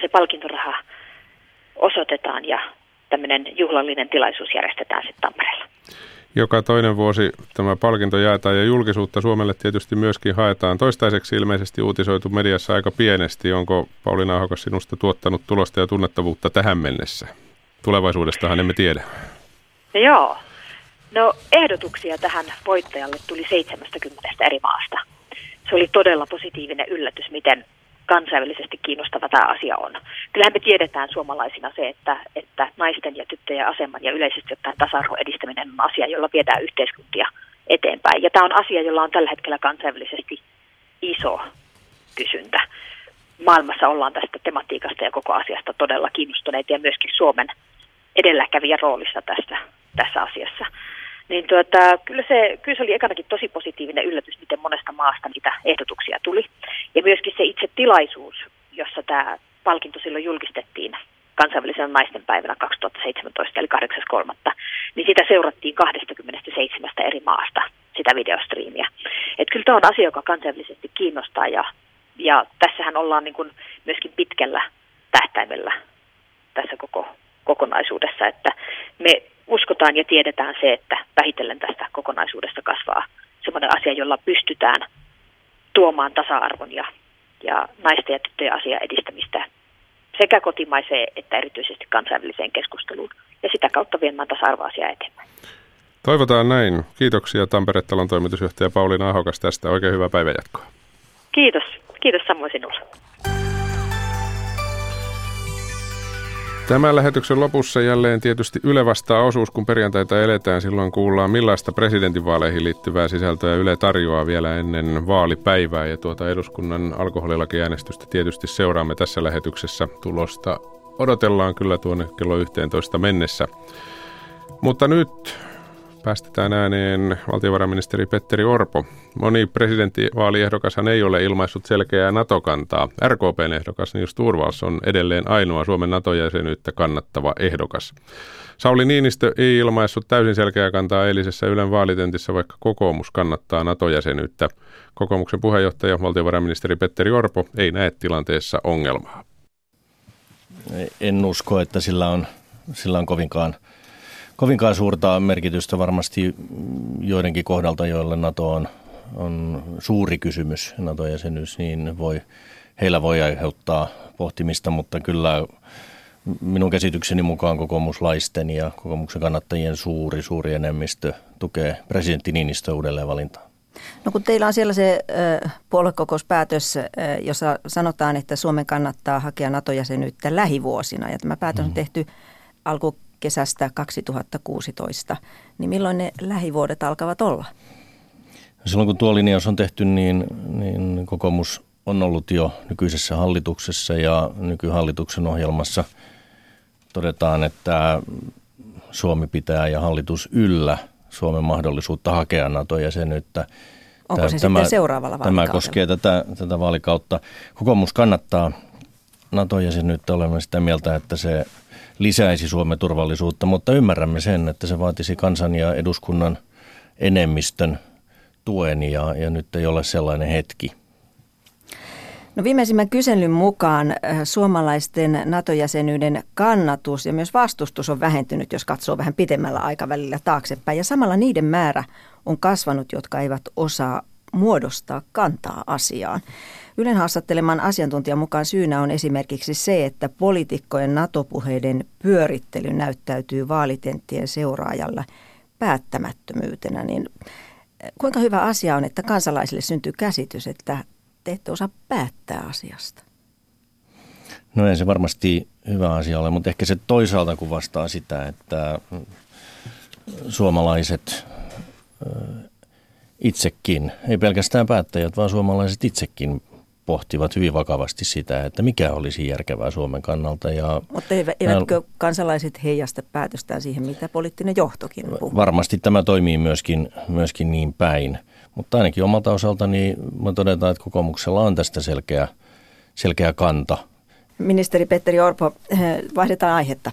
se palkintoraha osoitetaan, ja tämmöinen juhlallinen tilaisuus järjestetään sitten Tampereella. Joka toinen vuosi tämä palkinto jaetaan, ja julkisuutta Suomelle tietysti myöskin haetaan. Toistaiseksi ilmeisesti uutisoitu mediassa aika pienesti. Onko Paulina Ahokas sinusta tuottanut tulosta ja tunnettavuutta tähän mennessä? Tulevaisuudestahan emme tiedä. Joo. No, ehdotuksia tähän voittajalle tuli 70 eri maasta. Se oli todella positiivinen yllätys, miten kansainvälisesti kiinnostava tämä asia on. Kyllähän me tiedetään suomalaisina se, että naisten ja tyttöjen aseman ja yleisesti ottaen tasa-arvon edistäminen on asia, jolla viedään yhteiskuntia eteenpäin. Ja tämä on asia, jolla on tällä hetkellä kansainvälisesti iso kysyntä. Maailmassa ollaan tästä tematiikasta ja koko asiasta todella kiinnostuneita, ja myöskin Suomen edelläkävijän roolissa tässä asiassa. Niin kyllä se oli ekanakin tosi positiivinen yllätys, miten monesta maasta niitä ehdotuksia tuli. Ja myöskin se itse tilaisuus, jossa tämä palkinto silloin julkistettiin kansainvälisenä naistenpäivänä 2017, eli 8.3., niin sitä seurattiin 27 eri maasta, sitä videostriimiä. Että kyllä tämä on asia, joka kansainvälisesti kiinnostaa, ja tässähän ollaan niin kuin myöskin pitkällä tähtäimellä tässä koko kokonaisuudessa, että me uskotaan ja tiedetään se, että vähitellen tästä kokonaisuudesta kasvaa semmoinen asia, jolla pystytään tuomaan tasa-arvon ja naisten ja tyttöjen asiaa edistämistä sekä kotimaiseen että erityisesti kansainväliseen keskusteluun, ja sitä kautta viemään tasa-arvoasiaa eteenpäin. Toivotaan näin. Kiitoksia Tampere-talon toimitusjohtaja Pauliina Ahokas tästä. Oikein hyvää päivänjatkoa. Kiitos. Kiitos samoin sinulle. Tämän lähetyksen lopussa jälleen tietysti Yle vastaa -osuus, kun perjantaita eletään. Silloin kuullaan, millaista presidentinvaaleihin liittyvää sisältöä Yle tarjoaa vielä ennen vaalipäivää. Ja eduskunnan alkoholilakiäänestystä tietysti seuraamme tässä lähetyksessä. Tulosta odotellaan kyllä tuonne kello 11 mennessä. Mutta nyt päästetään ääneen valtiovarainministeri Petteri Orpo. Moni presidenttivaaliehdokas ei ole ilmaissut selkeää NATO-kantaa. RKP:n ehdokas Nils Torvalds on edelleen ainoa Suomen NATO-jäsenyyttä kannattava ehdokas. Sauli Niinistö ei ilmaissut täysin selkeää kantaa eilisessä Ylen vaalitentissä, vaikka kokoomus kannattaa NATO-jäsenyyttä. Kokoomuksen puheenjohtaja, valtiovarainministeri Petteri Orpo, ei näe tilanteessa ongelmaa. En usko, että sillä on kovinkaan suurta merkitystä varmasti joidenkin kohdalta, joilla NATO on suuri kysymys, NATO-jäsenyys, niin heillä voi aiheuttaa pohtimista, mutta kyllä minun käsitykseni mukaan kokoomuslaisten ja kokoomuksen kannattajien suuri enemmistö tukee presidentti Niinistön uudelleenvalintaa. No kun teillä on siellä se puoluekokouspäätös, jossa sanotaan, että Suomen kannattaa hakea NATO-jäsenyyttä lähivuosina, ja tämä päätös on tehty alkukesästä 2016, niin milloin ne lähivuodet alkavat olla? Silloin kun tuo linjaus on tehty, niin kokoomus on ollut jo nykyisessä hallituksessa, ja nykyhallituksen ohjelmassa todetaan, että Suomi pitää ja hallitus yllä Suomen mahdollisuutta hakea NATO-jäsenyyttä. Onko se sitten seuraavalla vaalikaudella? Tämä koskee tätä vaalikautta. Kokoomus kannattaa NATO-jäsenyyttä, olemme sitä mieltä, että se lisäisi Suomen turvallisuutta, mutta ymmärrämme sen, että se vaatisi kansan ja eduskunnan enemmistön tuen, ja nyt ei ole sellainen hetki. No viimeisimmän kyselyn mukaan suomalaisten NATO-jäsenyyden kannatus ja myös vastustus on vähentynyt, jos katsoo vähän pidemmällä aikavälillä taaksepäin. Ja samalla niiden määrä on kasvanut, jotka eivät osaa muodostaa kantaa asiaan. Ylen haastatteleman asiantuntijan mukaan syynä on esimerkiksi se, että poliitikkojen NATO-puheiden pyörittely näyttäytyy vaalitenttien seuraajalla päättämättömyytenä. Niin kuinka hyvä asia on, että kansalaisille syntyy käsitys, että te ette osaa päättää asiasta? No ei se varmasti hyvä asia ole, mutta ehkä se toisaalta kuvastaa sitä, että suomalaiset itsekin, ei pelkästään päättäjät, vaan suomalaiset itsekin pohtivat hyvin vakavasti sitä, että mikä olisi järkevää Suomen kannalta. Ja mutta eivätkö kansalaiset heijasta päätöstään siihen, mitä poliittinen johtokin puhuu? Varmasti tämä toimii myöskin niin päin. Mutta ainakin omalta osaltani mä todetaan, että kokoomuksella on tästä selkeä kanta. Ministeri Petteri Orpo, vaihdetaan aihetta.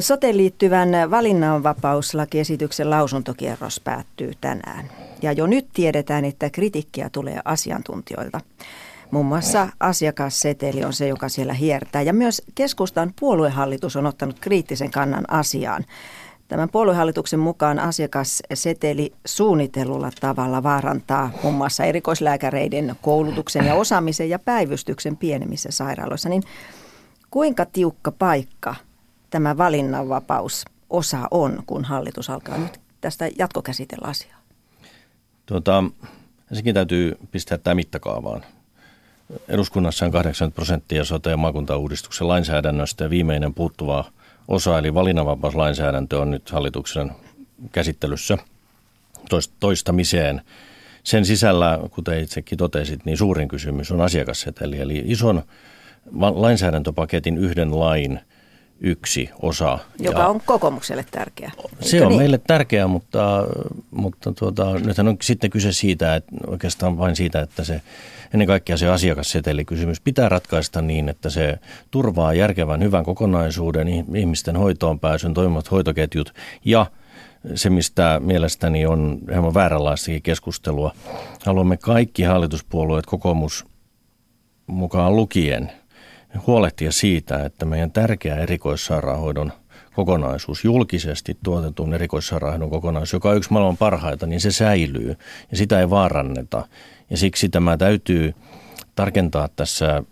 Soteen liittyvän valinnanvapauslakiesityksen lausuntokierros päättyy tänään. Ja jo nyt tiedetään, että kritiikkiä tulee asiantuntijoilta. Muun muassa asiakasseteli on se, joka siellä hiertää. Ja myös keskustan puoluehallitus on ottanut kriittisen kannan asiaan. Tämän puoluehallituksen mukaan asiakasseteli suunnitellulla tavalla vaarantaa muun muassa erikoislääkäreiden koulutuksen ja osaamisen ja päivystyksen pienemmissä sairaaloissa. Niin kuinka tiukka paikka tämä valinnanvapausosa on, kun hallitus alkaa nyt tästä jatkokäsitellä asiaa? Ensinnäkin täytyy pistää tämä mittakaavaan. Eduskunnassa on 80% sote- ja maakuntauudistuksen lainsäädännöstä ja viimeinen puuttuva osa, eli valinnanvapauslainsäädäntö, on nyt hallituksen käsittelyssä toistamiseen. Sen sisällä, kuten itsekin totesit, niin suurin kysymys on asiakasseteli, eli ison lainsäädäntöpaketin yhden lain yksi osa. Joka on kokoomukselle tärkeä. Se on niin? Meille tärkeää, mutta nythän on sitten kyse siitä, että oikeastaan vain siitä, että se ennen kaikkea se asiakassetelikysymys pitää ratkaista niin, että se turvaa järkevän hyvän kokonaisuuden, ihmisten hoitoon pääsyn, toimivat hoitoketjut, ja se, mistä mielestäni on hieman vääränlaistakin keskustelua. Haluamme kaikki hallituspuolueet, kokoomus mukaan lukien, huolehtia siitä, että meidän tärkeä erikoissairaanhoidon kokonaisuus, julkisesti tuotetun erikoissairaanhoidon kokonaisuus, joka on yksi maailman parhaita, niin se säilyy ja sitä ei vaaranneta. Ja siksi tämä täytyy tarkentaa tässä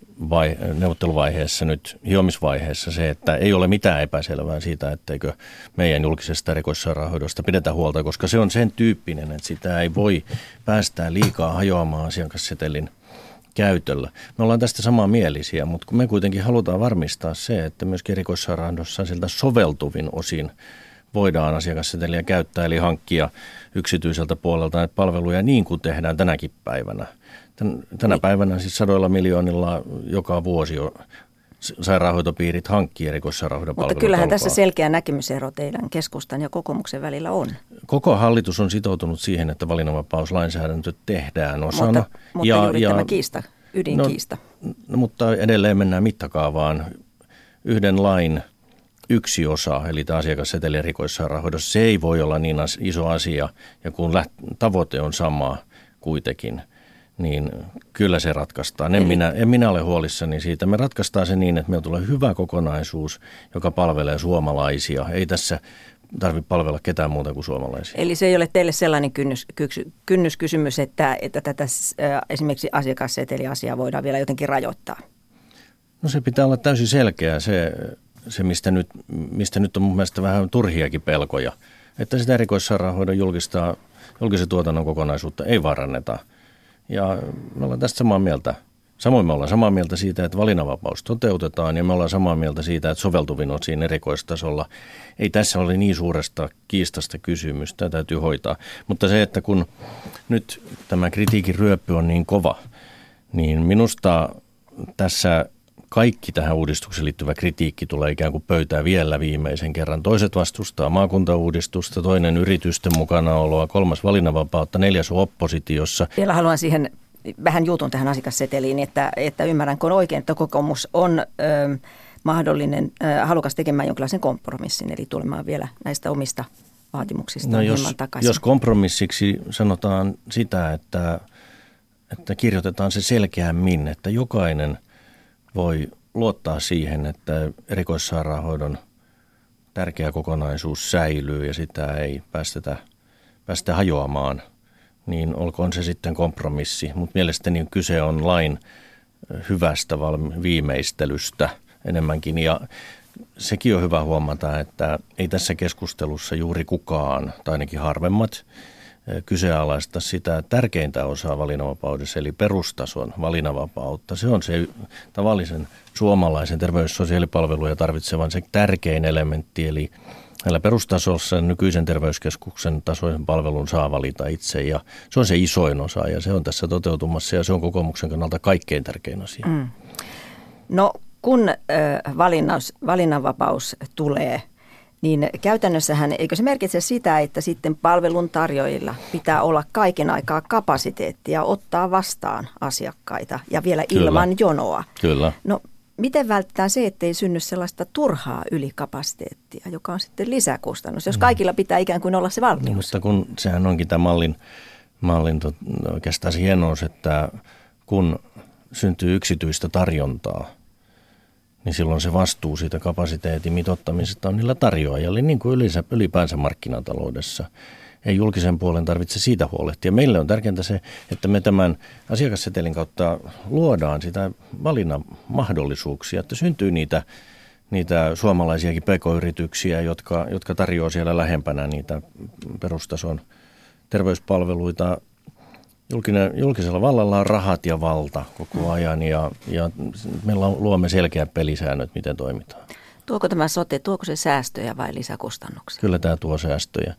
neuvotteluvaiheessa, nyt hiomisvaiheessa, se, että ei ole mitään epäselvää siitä, etteikö meidän julkisesta erikoissairaanhoidosta pidetä huolta, koska se on sen tyyppinen, että sitä ei voi päästää liikaa hajoamaan asiakassetelin käytöllä. Me ollaan tästä samanmielisiä, mutta kun me kuitenkin halutaan varmistaa se, että myöskin erikoissairaanhoidossa siltä soveltuvin osin voidaan asiakasseteliä käyttää, eli hankkia yksityiseltä puolelta näitä palveluja niin kuin tehdään tänäkin päivänä. Tänä päivänä siis 100 miljoonilla joka vuosi sairaanhoitopiirit hankkii erikoissairaanhoidon palveluita. Mutta kyllähän tässä selkeä näkemysero teidän keskustan ja kokoomuksen välillä on. Koko hallitus on sitoutunut siihen, että valinnanvapauslainsäädäntö tehdään osana. Mutta juuri tämä kiista, ydinkiista. No, mutta edelleen mennään mittakaavaan. Yhden lain yksi osa, eli tämä asiakasseteli erikoissairaanhoidossa, se ei voi olla niin iso asia. Ja kun tavoite on sama kuitenkin, niin kyllä se ratkaistaan. En minä ole huolissani siitä. Me ratkaistaan se niin, että meillä tulee hyvä kokonaisuus, joka palvelee suomalaisia. Ei tässä tarvitse palvella ketään muuta kuin suomalaisia. Eli se ei ole teille sellainen kynnyskysymys, että tätä esimerkiksi asiakasseteliasiaa voidaan vielä jotenkin rajoittaa? No se pitää olla täysin selkeä se mistä nyt on mun mielestä vähän turhiakin pelkoja. Että sitä erikoissairaanhoidon julkisen tuotannon kokonaisuutta ei varanneta. Ja me ollaan tästä samaa mieltä. Samoin me ollaan samaa mieltä siitä, että valinnanvapaus toteutetaan, ja me ollaan samaa mieltä siitä, että soveltuvin on siinä erikoistasolla. Ei tässä ole niin suuresta kiistasta kysymys, tämä täytyy hoitaa. Mutta se, että kun nyt tämä kritiikin ryöppy on niin kova, niin minusta tässä kaikki tähän uudistukseen liittyvä kritiikki tulee ikään kuin pöytään vielä viimeisen kerran. Toiset vastustaa maakuntauudistusta, toinen yritysten mukanaoloa, kolmas valinnanvapautta, neljäs on oppositiossa. Vielä haluan siihen vähän jutun tähän asiakasseteliin, että ymmärränkö oikein, että kokoomus on mahdollinen, halukas tekemään jonkinlaisen kompromissin, eli tulemaan vielä näistä omista vaatimuksista hieman takaisin. Jos kompromissiksi sanotaan sitä, että kirjoitetaan se selkeämmin, että jokainen voi luottaa siihen, että erikoissairaanhoidon tärkeä kokonaisuus säilyy ja sitä ei päästetä hajoamaan, niin olkoon se sitten kompromissi. Mutta mielestäni kyse on lain hyvästä viimeistelystä enemmänkin. Ja sekin on hyvä huomata, että ei tässä keskustelussa juuri kukaan, tai ainakin harvemmat, kyseenalaista sitä tärkeintä osaa valinnanvapaudessa, eli perustason valinnanvapautta. Se on se tavallisen suomalaisen terveys- ja sosiaalipalveluja tarvitsevan se tärkein elementti, eli näillä perustasossa nykyisen terveyskeskuksen tasoisen palvelun saa valita itse, ja se on se isoin osa, ja se on tässä toteutumassa, ja se on kokoomuksen kannalta kaikkein tärkein asia. Mm. No, kun valinnanvapaus tulee, niin käytännössähän, eikö se merkitse sitä, että sitten palveluntarjoajilla pitää olla kaiken aikaa kapasiteettia ottaa vastaan asiakkaita ja vielä ilman jonoa? Kyllä. No miten vältetään se, ettei synny sellaista turhaa ylikapasiteettia, joka on sitten lisäkustannus, jos kaikilla pitää ikään kuin olla se valmius? No, mutta kun sehän onkin tämä mallin oikeastaan se hienous, että kun syntyy yksityistä tarjontaa, niin silloin se vastuu siitä kapasiteetin mitoittamisesta on niillä tarjoajilla, niin kuin ylipäänsä markkinataloudessa. Ei julkisen puolen tarvitse siitä huolehtia. Meille on tärkeintä se, että me tämän asiakassetelin kautta luodaan sitä valinnan mahdollisuuksia, että syntyy niitä suomalaisiakin pk-yrityksiä, jotka tarjoaa siellä lähempänä niitä perustason terveyspalveluita. Julkisella vallalla on rahat ja valta koko ajan ja me luomme selkeät pelisäännöt, miten toimitaan. Tuoko tämä sote, tuoko se säästöjä vai lisäkustannuksia? Kyllä tämä tuo säästöjä.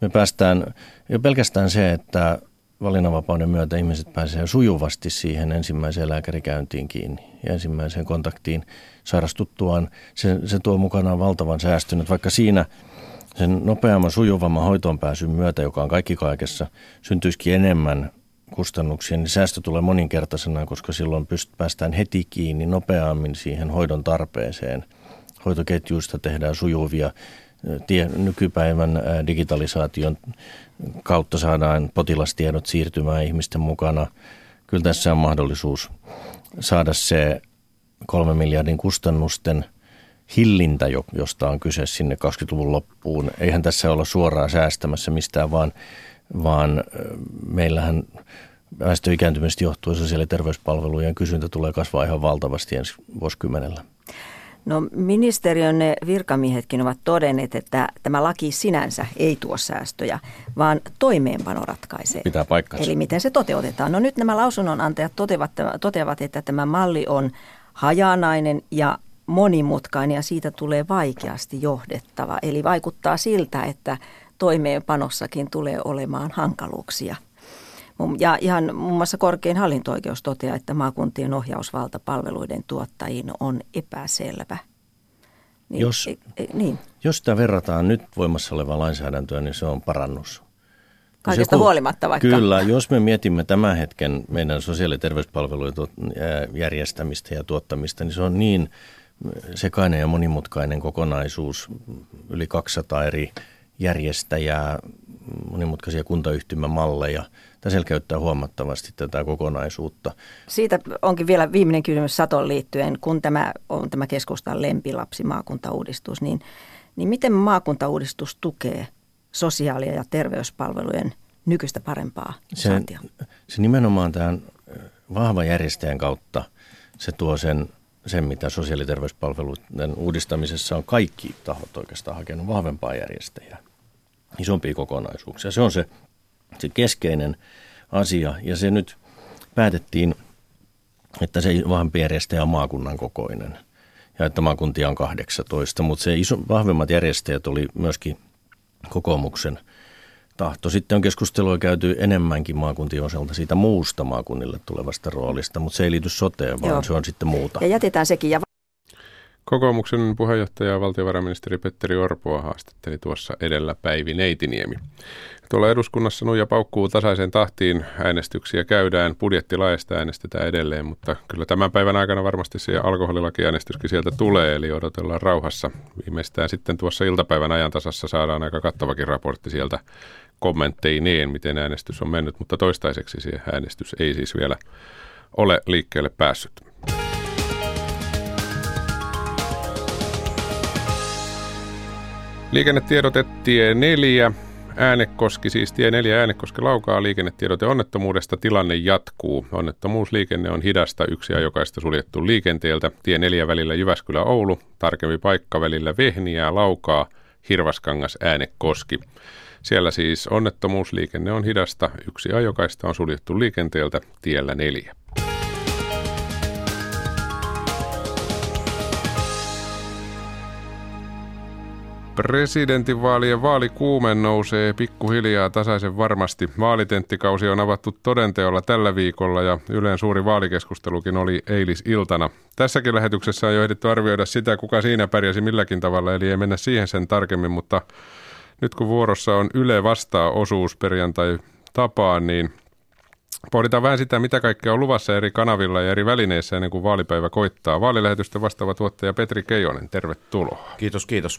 Me päästään jo pelkästään se, että valinnanvapauden myötä ihmiset pääsevät sujuvasti siihen ensimmäiseen lääkärikäyntiin kiinni ja ensimmäiseen kontaktiin sairastuttuaan. Se tuo mukanaan valtavan säästön, että vaikka siinä sen nopeamman sujuvamman hoitoonpääsyn myötä, joka on kaikki kaikessa, syntyisikin enemmän kustannuksia, niin säästö tulee moninkertaisena, koska silloin päästään heti kiinni nopeammin siihen hoidon tarpeeseen. Hoitoketjuista tehdään sujuvia. Nykypäivän digitalisaation kautta saadaan potilastiedot siirtymään ihmisten mukana. Kyllä tässä on mahdollisuus saada se 3 miljardin kustannusten hillintä, josta on kyse sinne 20-luvun loppuun. Eihän tässä olla suoraan säästämässä mistään, vaan meillähän väestön ikääntymisestä johtuen sosiaali- ja terveyspalvelujen kysyntä tulee kasvaa ihan valtavasti ensi vuosikymmenellä. No ministeriön virkamiehetkin ovat todenneet, että tämä laki sinänsä ei tuo säästöjä, vaan toimeenpano ratkaisee. Pitää paikkansa. Eli miten se toteutetaan. No nyt nämä lausunnonantajat toteavat, että tämä malli on hajanainen ja monimutkainen ja siitä tulee vaikeasti johdettava. Eli vaikuttaa siltä, että toimeenpanossakin tulee olemaan hankaluuksia. Ja ihan muun muassa korkein hallinto-oikeus toteaa, että maakuntien ohjausvalta palveluiden tuottajiin on epäselvä. Niin, jos sitä verrataan nyt voimassa olevaa lainsäädäntöä, niin se on parannus. Kaikesta huolimatta vaikka. Kyllä, jos me mietimme tämän hetken meidän sosiaali- ja terveyspalvelujen järjestämistä ja tuottamista, niin se on niin sekainen ja monimutkainen kokonaisuus, yli 200 eri järjestäjää, monimutkaisia kuntayhtymämalleja. Tämä selkeyttää huomattavasti tätä kokonaisuutta. Siitä onkin vielä viimeinen kysymys Saton liittyen. Kun tämä on tämä keskustan lempilapsi, maakuntauudistus, niin miten maakuntauudistus tukee sosiaali- ja terveyspalvelujen nykyistä parempaa saantia? Se nimenomaan tämän vahvan järjestäjän kautta se tuo sen, mitä sosiaali- ja terveyspalveluiden uudistamisessa on kaikki tahot oikeastaan hakenut, vahvempaa järjestäjää, isompia kokonaisuuksia. Se on se keskeinen asia, ja se nyt päätettiin, että se vahvempi järjestäjä on maakunnan kokoinen ja että maakuntia on 18, mutta se vahvemmat järjestäjät oli myöskin kokoomuksen tahto. Sitten on keskustelua käyty enemmänkin maakuntien osalta siitä muusta maakunnille tulevasta roolista, mutta se ei liity soteen, vaan se on sitten muuta. Ja jätetään sekin. Kokoomuksen puheenjohtaja ja valtiovarainministeri Petteri Orpoa haastatteli tuossa edellä Päivi Neitiniemi. Tuolla eduskunnassa nuija paukkuu tasaiseen tahtiin, äänestyksiä käydään, budjettilaista äänestetään edelleen, mutta kyllä tämän päivän aikana varmasti se alkoholilakiäänestyskin sieltä tulee, eli odotellaan rauhassa. Viimeistään sitten tuossa iltapäivän ajantasassa saadaan aika kattavakin raportti sieltä kommentteineen, miten äänestys on mennyt, mutta toistaiseksi se äänestys ei siis vielä ole liikkeelle päässyt. Liikennetiedote tie 4, Äänekoski, siis tie 4 Äänekoski-Laukaa, liikennetiedote onnettomuudesta, tilanne jatkuu. Onnettomuusliikenne on hidasta, yksi ajokaista suljettu liikenteeltä, tie 4 välillä Jyväskylä-Oulu, tarkempi paikka välillä Vehniää-Laukaa, Hirvaskangas-Äänekoski. Siellä siis onnettomuusliikenne on hidasta, yksi ajokaista on suljettu liikenteeltä, tiellä 4. Presidentinvaalien vaalikuume nousee pikkuhiljaa tasaisen varmasti. Vaalitentikausi on avattu todenteolla tällä viikolla ja Ylen suuri vaalikeskustelukin oli eilisiltana. Tässäkin lähetyksessä on jo ehditty arvioida sitä, kuka siinä pärjäsi milläkin tavalla, eli ei mennä siihen sen tarkemmin, mutta nyt kun vuorossa on Yle vastaa -osuus perjantai tapaan, niin pohditaan vähän sitä, mitä kaikkea on luvassa eri kanavilla ja eri välineissä ennen kuin vaalipäivä koittaa. Vaalilähetystä vastaava tuottaja Petri Kejonen, tervetuloa. Kiitos.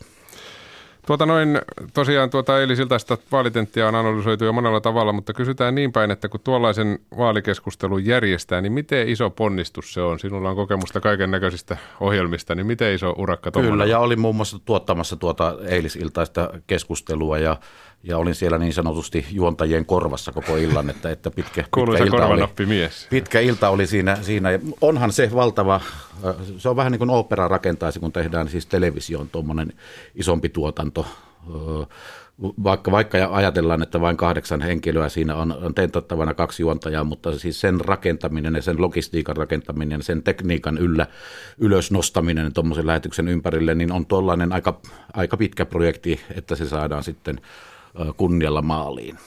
Tosiaan eilisiltaista vaalitenttiä on analysoitu jo monella tavalla, mutta kysytään niin päin, että kun tuollaisen vaalikeskustelun järjestää, niin miten iso ponnistus se on? Sinulla on kokemusta kaiken näköisistä ohjelmista, niin miten iso urakka tuolla? Kyllä, ja olin muun muassa tuottamassa tuota eilisiltaista keskustelua ja olin siellä niin sanotusti juontajien korvassa koko illan, että pitkä ilta oli siinä. Onhan se valtava, se on vähän niin kuin opera rakentaisi, kun tehdään siis televisioon tuommoinen isompi tuotanto. Vaikka ajatellaan, että vain 8 henkilöä siinä on tentattavana 2 juontajaa, mutta siis sen rakentaminen ja sen logistiikan rakentaminen ja sen tekniikan ylös nostaminen tuommoisen lähetyksen ympärille, niin on tuollainen aika pitkä projekti, että se saadaan sitten kunnialla maaliin.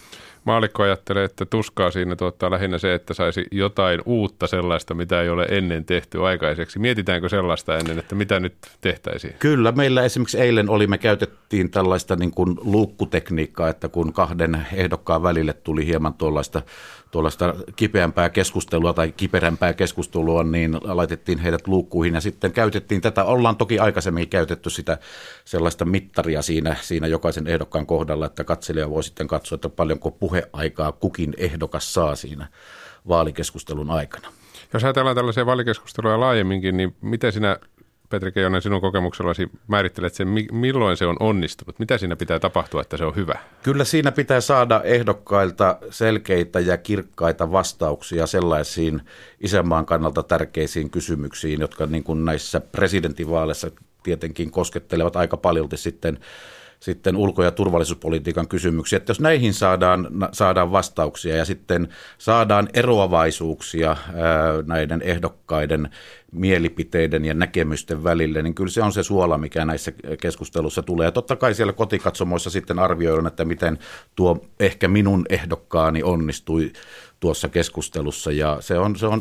Maalikko ajattelee, että tuskaa siinä tuottaa lähinnä se, että saisi jotain uutta sellaista, mitä ei ole ennen tehty aikaiseksi. Mietitäänkö sellaista ennen, että mitä nyt tehtäisiin? Kyllä, meillä esimerkiksi eilen me käytettiin tällaista niin kuin luukkutekniikkaa, että kun 2 ehdokkaan välille tuli hieman tuollaista kiperämpää keskustelua, niin laitettiin heidät luukkuihin ja sitten käytettiin tätä. Ollaan toki aikaisemmin käytetty sitä sellaista mittaria siinä jokaisen ehdokkaan kohdalla, että katselija voi sitten katsoa, että paljonko puheaikaa kukin ehdokas saa siinä vaalikeskustelun aikana. Jos ajatellaan tällaisia vaalikeskusteluja laajemminkin, niin miten sinä, Petri Kejonen, sinun kokemuksellasi määrittelet sen, milloin se on onnistunut? Mitä siinä pitää tapahtua, että se on hyvä? Kyllä siinä pitää saada ehdokkailta selkeitä ja kirkkaita vastauksia sellaisiin isänmaan kannalta tärkeisiin kysymyksiin, jotka niin kuin näissä presidentinvaaleissa tietenkin koskettelevat aika paljolti sitten ulko- ja turvallisuuspolitiikan kysymyksiä, että jos näihin saadaan vastauksia ja sitten saadaan eroavaisuuksia näiden ehdokkaiden mielipiteiden ja näkemysten välille, niin kyllä se on se suola, mikä näissä keskustelussa tulee. Ja totta kai siellä kotikatsomoissa sitten arvioidaan, että miten tuo ehkä minun ehdokkaani onnistui tuossa keskustelussa, ja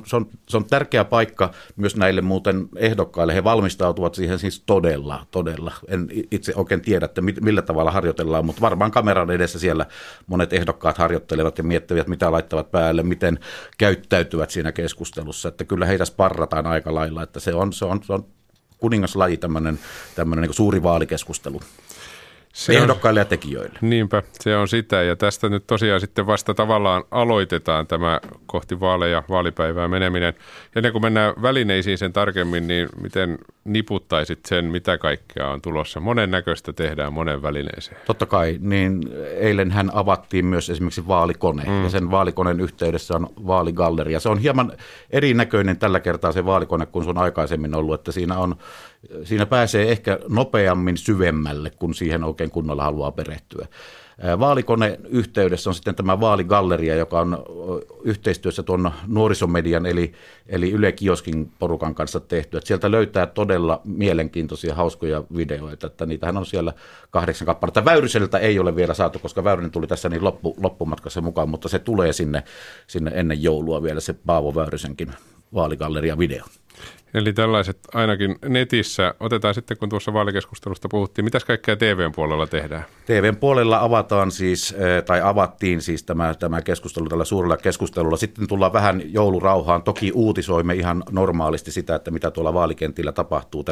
se on tärkeä paikka myös näille muuten ehdokkaille. He valmistautuvat siihen siis todella. En itse oikein tiedä, että millä tavalla harjoitellaan, mutta varmaan kameran edessä siellä monet ehdokkaat harjoittelevat ja miettivät, mitä laittavat päälle, miten käyttäytyvät siinä keskustelussa. Että kyllä heitä sparrataan aika lailla, että se on kuningaslaji tämmöinen niin kuin suuri vaalikeskustelu. Ehdokkaille ja tekijöille. Niinpä, se on sitä. Ja tästä nyt tosiaan sitten vasta tavallaan aloitetaan tämä kohti vaaleja, vaalipäivää meneminen. Ennen kuin mennään välineisiin sen tarkemmin, niin miten niputtaisit sen, mitä kaikkea on tulossa? Monen näköistä tehdään monen välineeseen. Totta kai, niin eilenhän avattiin myös esimerkiksi vaalikone. Ja sen vaalikoneen yhteydessä on vaaligalleria. Se on hieman erinäköinen tällä kertaa se vaalikone kuin se on aikaisemmin ollut, että siinä pääsee ehkä nopeammin syvemmälle, kun siihen oikein kunnolla haluaa perehtyä. Vaalikone yhteydessä on sitten tämä vaaligalleria, joka on yhteistyössä tuon nuorisomedian eli Yle Kioskin porukan kanssa tehty. Että sieltä löytää todella mielenkiintoisia, hauskoja videoita, että niitähän on siellä 8 kappaletta. Väyryseltä ei ole vielä saatu, koska Väyrynen tuli tässä niin loppumatkassa mukaan, mutta se tulee sinne ennen joulua vielä se Paavo Väyrysenkin vaaligalleria-video. Eli tällaiset ainakin netissä. Otetaan sitten, kun tuossa vaalikeskustelusta puhuttiin, mitäs kaikkea TV:n puolella tehdään? TV:n puolella avattiin siis tämä keskustelu tällä suurella keskustelulla. Sitten tullaan vähän joulurauhaan. Toki uutisoimme ihan normaalisti sitä, että mitä tuolla vaalikentillä tapahtuu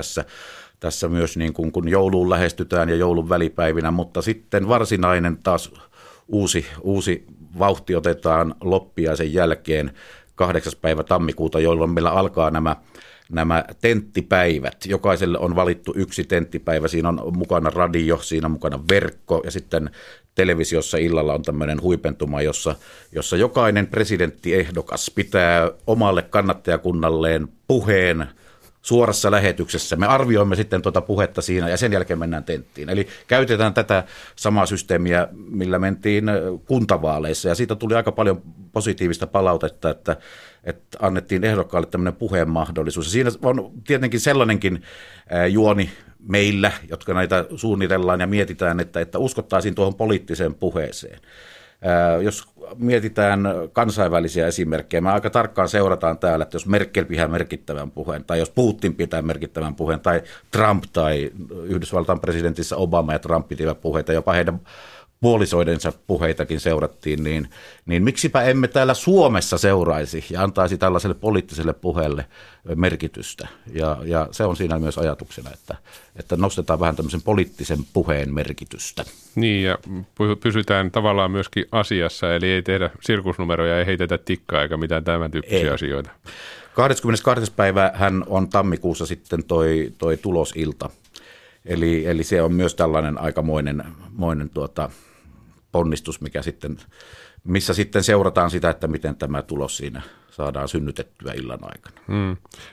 tässä myös niin kuin, kun jouluun lähestytään ja joulun välipäivinä, mutta sitten varsinainen taas uusi vauhti otetaan loppiaisen jälkeen. 8. päivä tammikuuta, jolloin meillä alkaa nämä tenttipäivät. Jokaiselle on valittu yksi tenttipäivä. Siinä on mukana radio, siinä on mukana verkko ja sitten televisiossa illalla on tämmöinen huipentuma, jossa jokainen presidenttiehdokas pitää omalle kannattajakunnalleen puheen suorassa lähetyksessä. Me arvioimme sitten tuota puhetta siinä ja sen jälkeen mennään tenttiin. Eli käytetään tätä samaa systeemiä, millä mentiin kuntavaaleissa, ja siitä tuli aika paljon positiivista palautetta, että annettiin ehdokkaalle tämmöinen puheen mahdollisuus. Ja siinä on tietenkin sellainenkin juoni meillä, jotka näitä suunnitellaan ja mietitään, että uskottaisiin tuohon poliittiseen puheeseen. Jos mietitään kansainvälisiä esimerkkejä, me aika tarkkaan seurataan täällä, että jos Merkel pitää merkittävän puheen, tai jos Putin pitää merkittävän puheen, tai Trump, tai Yhdysvaltain presidentissä Obama ja Trump pitivät puheita, jopa heidän puolisoidensa puheitakin seurattiin, niin miksipä emme täällä Suomessa seuraisi ja antaisi tällaiselle poliittiselle puheelle merkitystä. Ja se on siinä myös ajatuksena, että nostetaan vähän tämmöisen poliittisen puheen merkitystä. Niin, ja pysytään tavallaan myöskin asiassa, eli ei tehdä sirkusnumeroja, ei heitetä tikkaa eikä mitään tämän tyyppisiä asioita. 22. päivä hän on tammikuussa sitten toi tulosilta. Eli se on myös tällainen aikamoinen ponnistus, missä sitten seurataan sitä, että miten tämä tulos siinä saadaan synnytettyä illan aikana.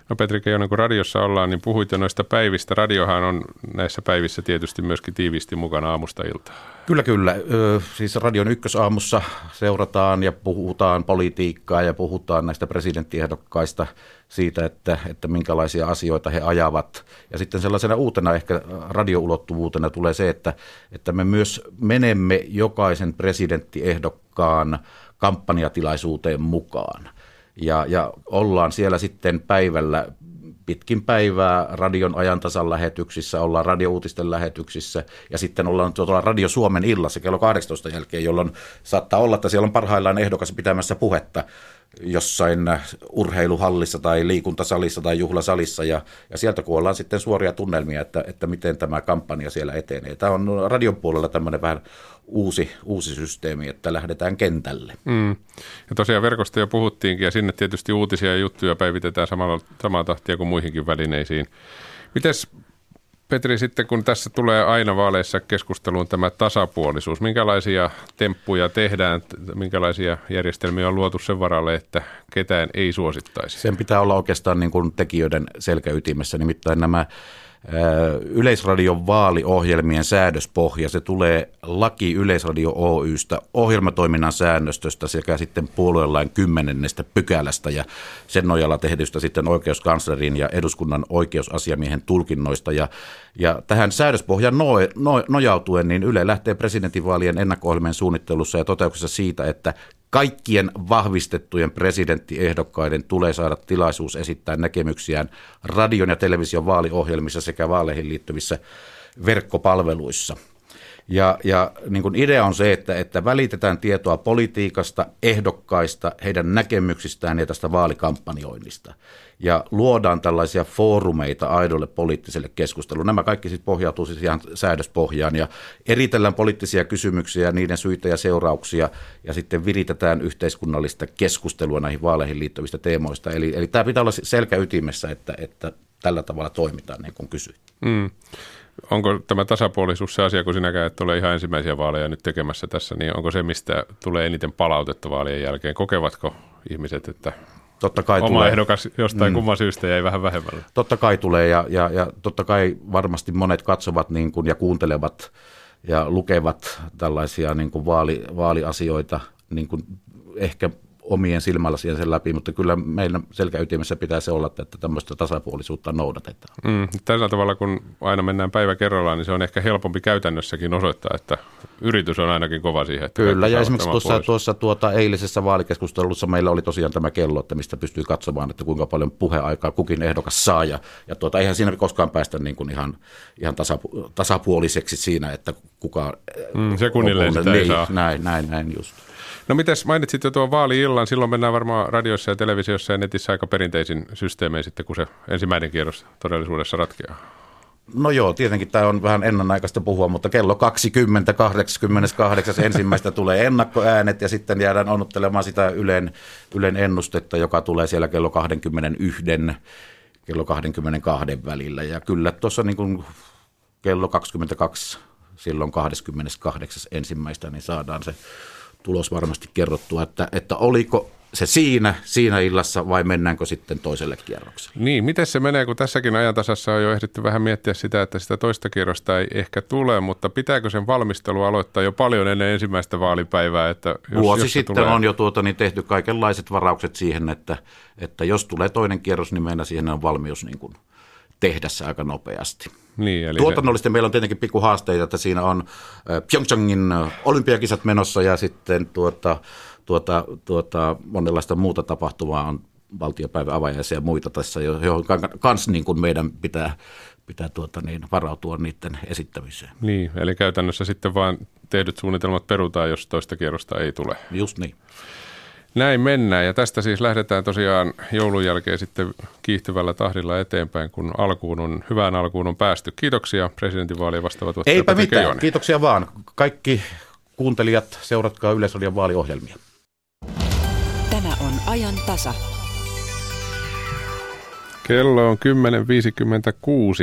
No Petri Kejonen, kun radiossa ollaan, niin puhuit jo noista päivistä. Radiohan on näissä päivissä tietysti myöskin tiiviisti mukana aamusta iltaan. Kyllä. Siis radion ykkösaamussa seurataan ja puhutaan politiikkaa ja puhutaan näistä presidenttiehdokkaista siitä, että minkälaisia asioita he ajavat. Ja sitten sellaisena uutena ehkä radioulottuvuutena tulee se, että me myös menemme jokaisen presidenttiehdokkaan kampanjatilaisuuteen mukaan. Ja ollaan siellä sitten päivällä pitkin päivää radion Ajantasan lähetyksissä, ollaan radiouutisten lähetyksissä ja sitten ollaan tuolla Radio Suomen illassa kello 18 jälkeen, jolloin saattaa olla, että siellä on parhaillaan ehdokas pitämässä puhetta jossain urheiluhallissa tai liikuntasalissa tai juhlasalissa ja sieltä kun ollaan sitten suoria tunnelmia, että miten tämä kampanja siellä etenee. Tämä on radion puolella tämmöinen vähän uusi systeemi, että lähdetään kentälle. Ja tosiaan verkosta jo puhuttiinkin ja sinne tietysti uutisia ja juttuja päivitetään samaa tahtia kuin muihinkin välineisiin. Mites Petri, sitten kun tässä tulee aina vaaleissa keskusteluun tämä tasapuolisuus, minkälaisia temppuja tehdään, minkälaisia järjestelmiä on luotu sen varalle, että ketään ei suosittaisi? Sen pitää olla oikeastaan niin kuin tekijöiden selkäytimessä, nimittäin nämä Yleisradion vaaliohjelmien säädöspohja. Se tulee laki Yleisradio Oystä, ohjelmatoiminnan säännöstöstä sekä sitten puoluelain 10. pykälästä ja sen nojalla tehdystä sitten oikeuskanslerin ja eduskunnan oikeusasiamiehen tulkinnoista. Ja tähän säädöspohjan nojautuen niin Yle lähtee presidentinvaalien ennakko-ohjelmien suunnittelussa ja toteutuksessa siitä, että kaikkien vahvistettujen presidenttiehdokkaiden tulee saada tilaisuus esittää näkemyksiään radion ja television vaaliohjelmissa sekä vaaleihin liittyvissä verkkopalveluissa. Ja niin kuin idea on se, että välitetään tietoa politiikasta, ehdokkaista, heidän näkemyksistään ja tästä vaalikampanjoinnista. Ja luodaan tällaisia foorumeita aidolle poliittiselle keskustelulle. Nämä kaikki sitten pohjautuu siis ihan säädöspohjaan ja eritellään poliittisia kysymyksiä, niiden syitä ja seurauksia ja sitten viritetään yhteiskunnallista keskustelua näihin vaaleihin liittyvistä teemoista. Eli tämä pitää olla selkäytimessä, että tällä tavalla toimitaan, niin kuin kysyit. Mm. Onko tämä tasapuolisuus se asia, kun sinäkään et ole ihan ensimmäisiä vaaleja nyt tekemässä tässä, niin onko se, mistä tulee eniten palautetta vaalien jälkeen? Kokevatko ihmiset, että totta kai oma tulee. Ehdokas jostain kumman syystä jäi vähän vähemmällä? Totta kai tulee ja totta kai varmasti monet katsovat niin kuin, ja kuuntelevat ja lukevat tällaisia niin kuin vaaliasioita niin kuin ehkä omien silmälläsiin sen läpi, mutta kyllä meidän selkäytimessä pitää se olla, että tämmöistä tasapuolisuutta noudatetaan. Tällä tavalla, kun aina mennään päivä kerrallaan, niin se on ehkä helpompi käytännössäkin osoittaa, että yritys on ainakin kova siihen. Että kyllä, ja esimerkiksi tuossa eilisessä vaalikeskustelussa meillä oli tosiaan tämä kello, että mistä pystyy katsomaan, että kuinka paljon puheaikaa kukin ehdokas saa, ja eihän siinä koskaan päästä niin kuin ihan tasapuoliseksi siinä, että kuka... Se kunnilleen sitä ei saa. Näin just. No mites mainitsit jo tuon vaali-illan, silloin mennään varmaan radioissa ja televisiossa ja netissä aika perinteisin systeemein sitten, kun se ensimmäinen kierros todellisuudessa ratkeaa. No joo, tietenkin tämä on vähän ennenaikaista puhua, mutta kello 20.88 ensimmäistä tulee ennakkoäänet ja sitten jäädään onnuttelemaan sitä Ylen ennustetta, joka tulee siellä kello 21, kello 22 välillä ja kyllä tuossa niin kuin kello 22, silloin 28. ensimmäistä, niin saadaan se tulos varmasti kerrottua, että oliko se siinä illassa vai mennäänkö sitten toiselle kierrokselle. Niin, miten se menee, kun tässäkin ajantasassa on jo ehditty vähän miettiä sitä, että sitä toista kierrosta ei ehkä tule, mutta pitääkö sen valmistelu aloittaa jo paljon ennen ensimmäistä vaalipäivää? Että vuosi sitten tulee... on jo tehty kaikenlaiset varaukset siihen, että jos tulee toinen kierros, niin meillä siihen on valmius niin kuin tehdä se aika nopeasti. Niin, eli tuotannollisesti meillä on tietenkin pikku haasteita, että siinä on Pyeongchangin olympiakisat menossa ja sitten monenlaista muuta tapahtumaa on valtiopäivän avajaisia ja muita tässä, johon kanssa niin kuin meidän pitää varautua niiden esittämiseen. Niin, eli käytännössä sitten vaan tehdyt suunnitelmat perutaan, jos toista kierrosta ei tule. Just niin. Näin mennään ja tästä siis lähdetään tosiaan joulun jälkeen sitten kiihtyvällä tahdilla eteenpäin, kun hyvään alkuun on päästy. Kiitoksia presidentinvaalien vastaava tuottaja Petri Kejonen. Eipä mitään, kiitoksia vaan. Kaikki kuuntelijat, seuratkaa Yleisradion vaaliohjelmia. Tämä on ajan tasa. Kello on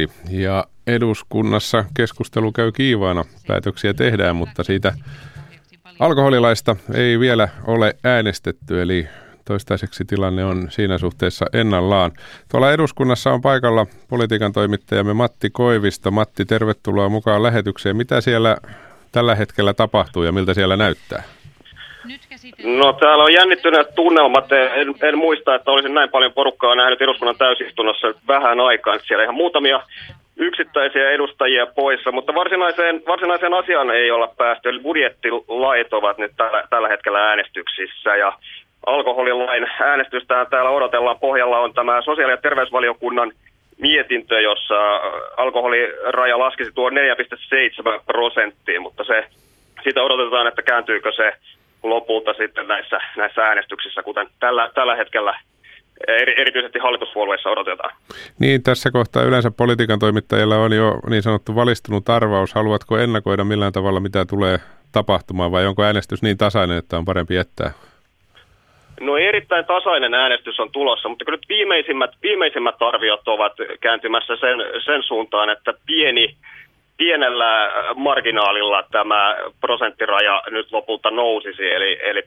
10.56 ja eduskunnassa keskustelu käy kiivaana. Päätöksiä tehdään, mutta siitä... alkoholilaista ei vielä ole äänestetty, eli toistaiseksi tilanne on siinä suhteessa ennallaan. Tuolla eduskunnassa on paikalla politiikan toimittajamme Matti Koivisto. Matti, tervetuloa mukaan lähetykseen. Mitä siellä tällä hetkellä tapahtuu ja miltä siellä näyttää? No täällä on jännittyneet tunnelmat. En muista, että olisin näin paljon porukkaa nähnyt eduskunnan täysistunnossa vähän aikaan. Siellä ihan muutamia yksittäisiä edustajia poissa, mutta varsinaiseen asiaan ei olla päästy. Eli budjettilait ovat nyt tällä hetkellä äänestyksissä ja alkoholilain äänestystä täällä odotellaan. Pohjalla on tämä sosiaali- ja terveysvaliokunnan mietintö, jossa alkoholiraja laskisi tuo 4,7%, mutta siitä odotetaan, että kääntyykö se lopulta sitten näissä äänestyksissä, kuten tällä hetkellä erityisesti hallituspuolueissa odotetaan. Niin, tässä kohtaa yleensä politiikan toimittajilla on jo niin sanottu valistunut arvaus. Haluatko ennakoida millään tavalla, mitä tulee tapahtumaan, vai onko äänestys niin tasainen, että on parempi jättää? No erittäin tasainen äänestys on tulossa, mutta kyllä nyt viimeisimmät arviot ovat kääntymässä sen suuntaan, että pienellä marginaalilla tämä prosenttiraja nyt lopulta nousisi. Eli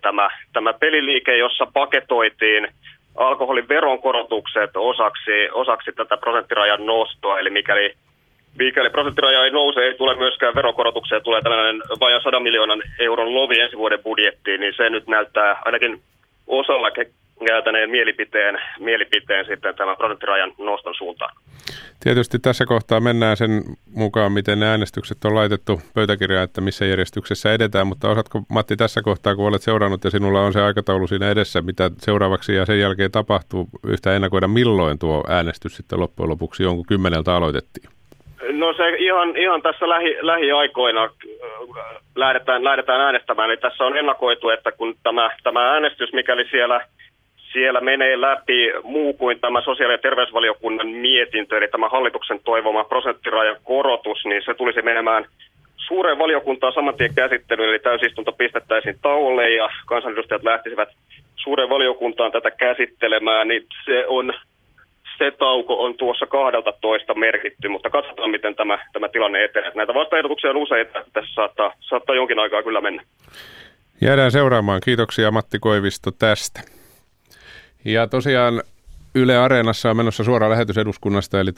tämä peliliike, jossa paketoitiin alkoholin veronkorotukset osaksi tätä prosenttirajan nostoa, eli mikäli Mikäli prosenttiraja ei nouse, ei tule myöskään verokorotuksia, tulee tällainen vajaan 100 miljoonan euron lovi ensi vuoden budjettiin, niin se nyt näyttää ainakin osalla käytäneen mielipiteen sitten tämän prosenttirajan noston suuntaan. Tietysti tässä kohtaa mennään sen mukaan, miten ne äänestykset on laitettu pöytäkirjaan, että missä järjestyksessä edetään, mutta osaatko Matti tässä kohtaa, kun olet seurannut ja sinulla on se aikataulu siinä edessä, mitä seuraavaksi ja sen jälkeen tapahtuu, yhtä ennakoida milloin tuo äänestys sitten loppujen lopuksi jonkun 10 aloitettiin? No se ihan tässä lähiaikoina lähdetään äänestämään, eli tässä on ennakoitu, että kun tämä äänestys, mikäli siellä menee läpi muu kuin tämä sosiaali- ja terveysvaliokunnan mietintö, eli tämä hallituksen toivoma prosenttirajan korotus, niin se tulisi menemään suureen valiokuntaan saman tien käsittelyyn, eli täysistunto pistettäisiin tauolle ja kansanedustajat lähtisivät suureen valiokuntaan tätä käsittelemään, niin se tauko on tuossa 12 merkitty, mutta katsotaan, miten tämä tilanne etenee. Näitä vastaehdotuksia on useita, tässä saattaa jonkin aikaa kyllä mennä. Jäädään seuraamaan. Kiitoksia Matti Koivisto tästä. Ja tosiaan Yle Areenassa on menossa suora lähetys eduskunnasta, eli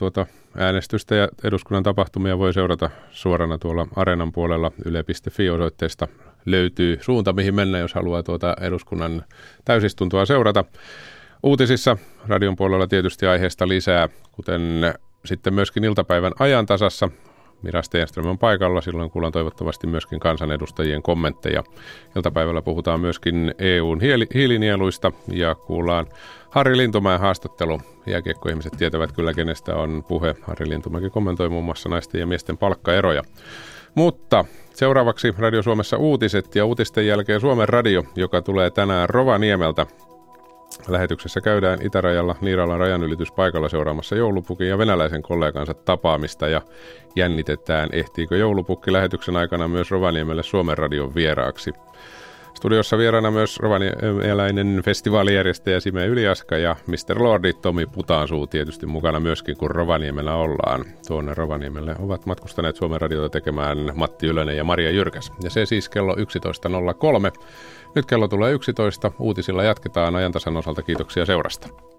äänestystä ja eduskunnan tapahtumia voi seurata suorana tuolla Areenan puolella. Yle.fi-osoitteesta löytyy suunta, mihin mennä, jos haluaa eduskunnan täysistuntoa seurata. Uutisissa radion puolella tietysti aiheesta lisää, kuten sitten myöskin iltapäivän ajantasassa. Mira Stenström on paikalla, silloin kuullaan toivottavasti myöskin kansanedustajien kommentteja. Iltapäivällä puhutaan myöskin EU:n hiilinieluista ja kuullaan Harri Lintumäen haastattelu. Jääkiekkoihmiset tietävät kyllä, kenestä on puhe. Harri Lintumäki kommentoi muun muassa naisten ja miesten palkkaeroja. Mutta seuraavaksi Radio Suomessa uutiset ja uutisten jälkeen Suomen radio, joka tulee tänään Rovaniemeltä. Lähetyksessä käydään itärajalla Niiralan rajanylityspaikalla seuraamassa joulupukin ja venäläisen kollegansa tapaamista ja jännitetään, ehtiikö joulupukki lähetyksen aikana myös Rovaniemelle Suomen radion vieraaksi. Studiossa vieraana myös rovanieläinen festivaalijärjestäjä Sime Yliaska ja Mr. Lordi Tomi Putansuu tietysti mukana myöskin, kun Rovaniemellä ollaan. Tuonne Rovaniemelle ovat matkustaneet Suomen radiota tekemään Matti Ylönen ja Maria Jyrkäs. Ja se siis kello 11.03. Nyt kello tulee 11. Uutisilla jatketaan Ajantasan osalta. Kiitoksia seurasta.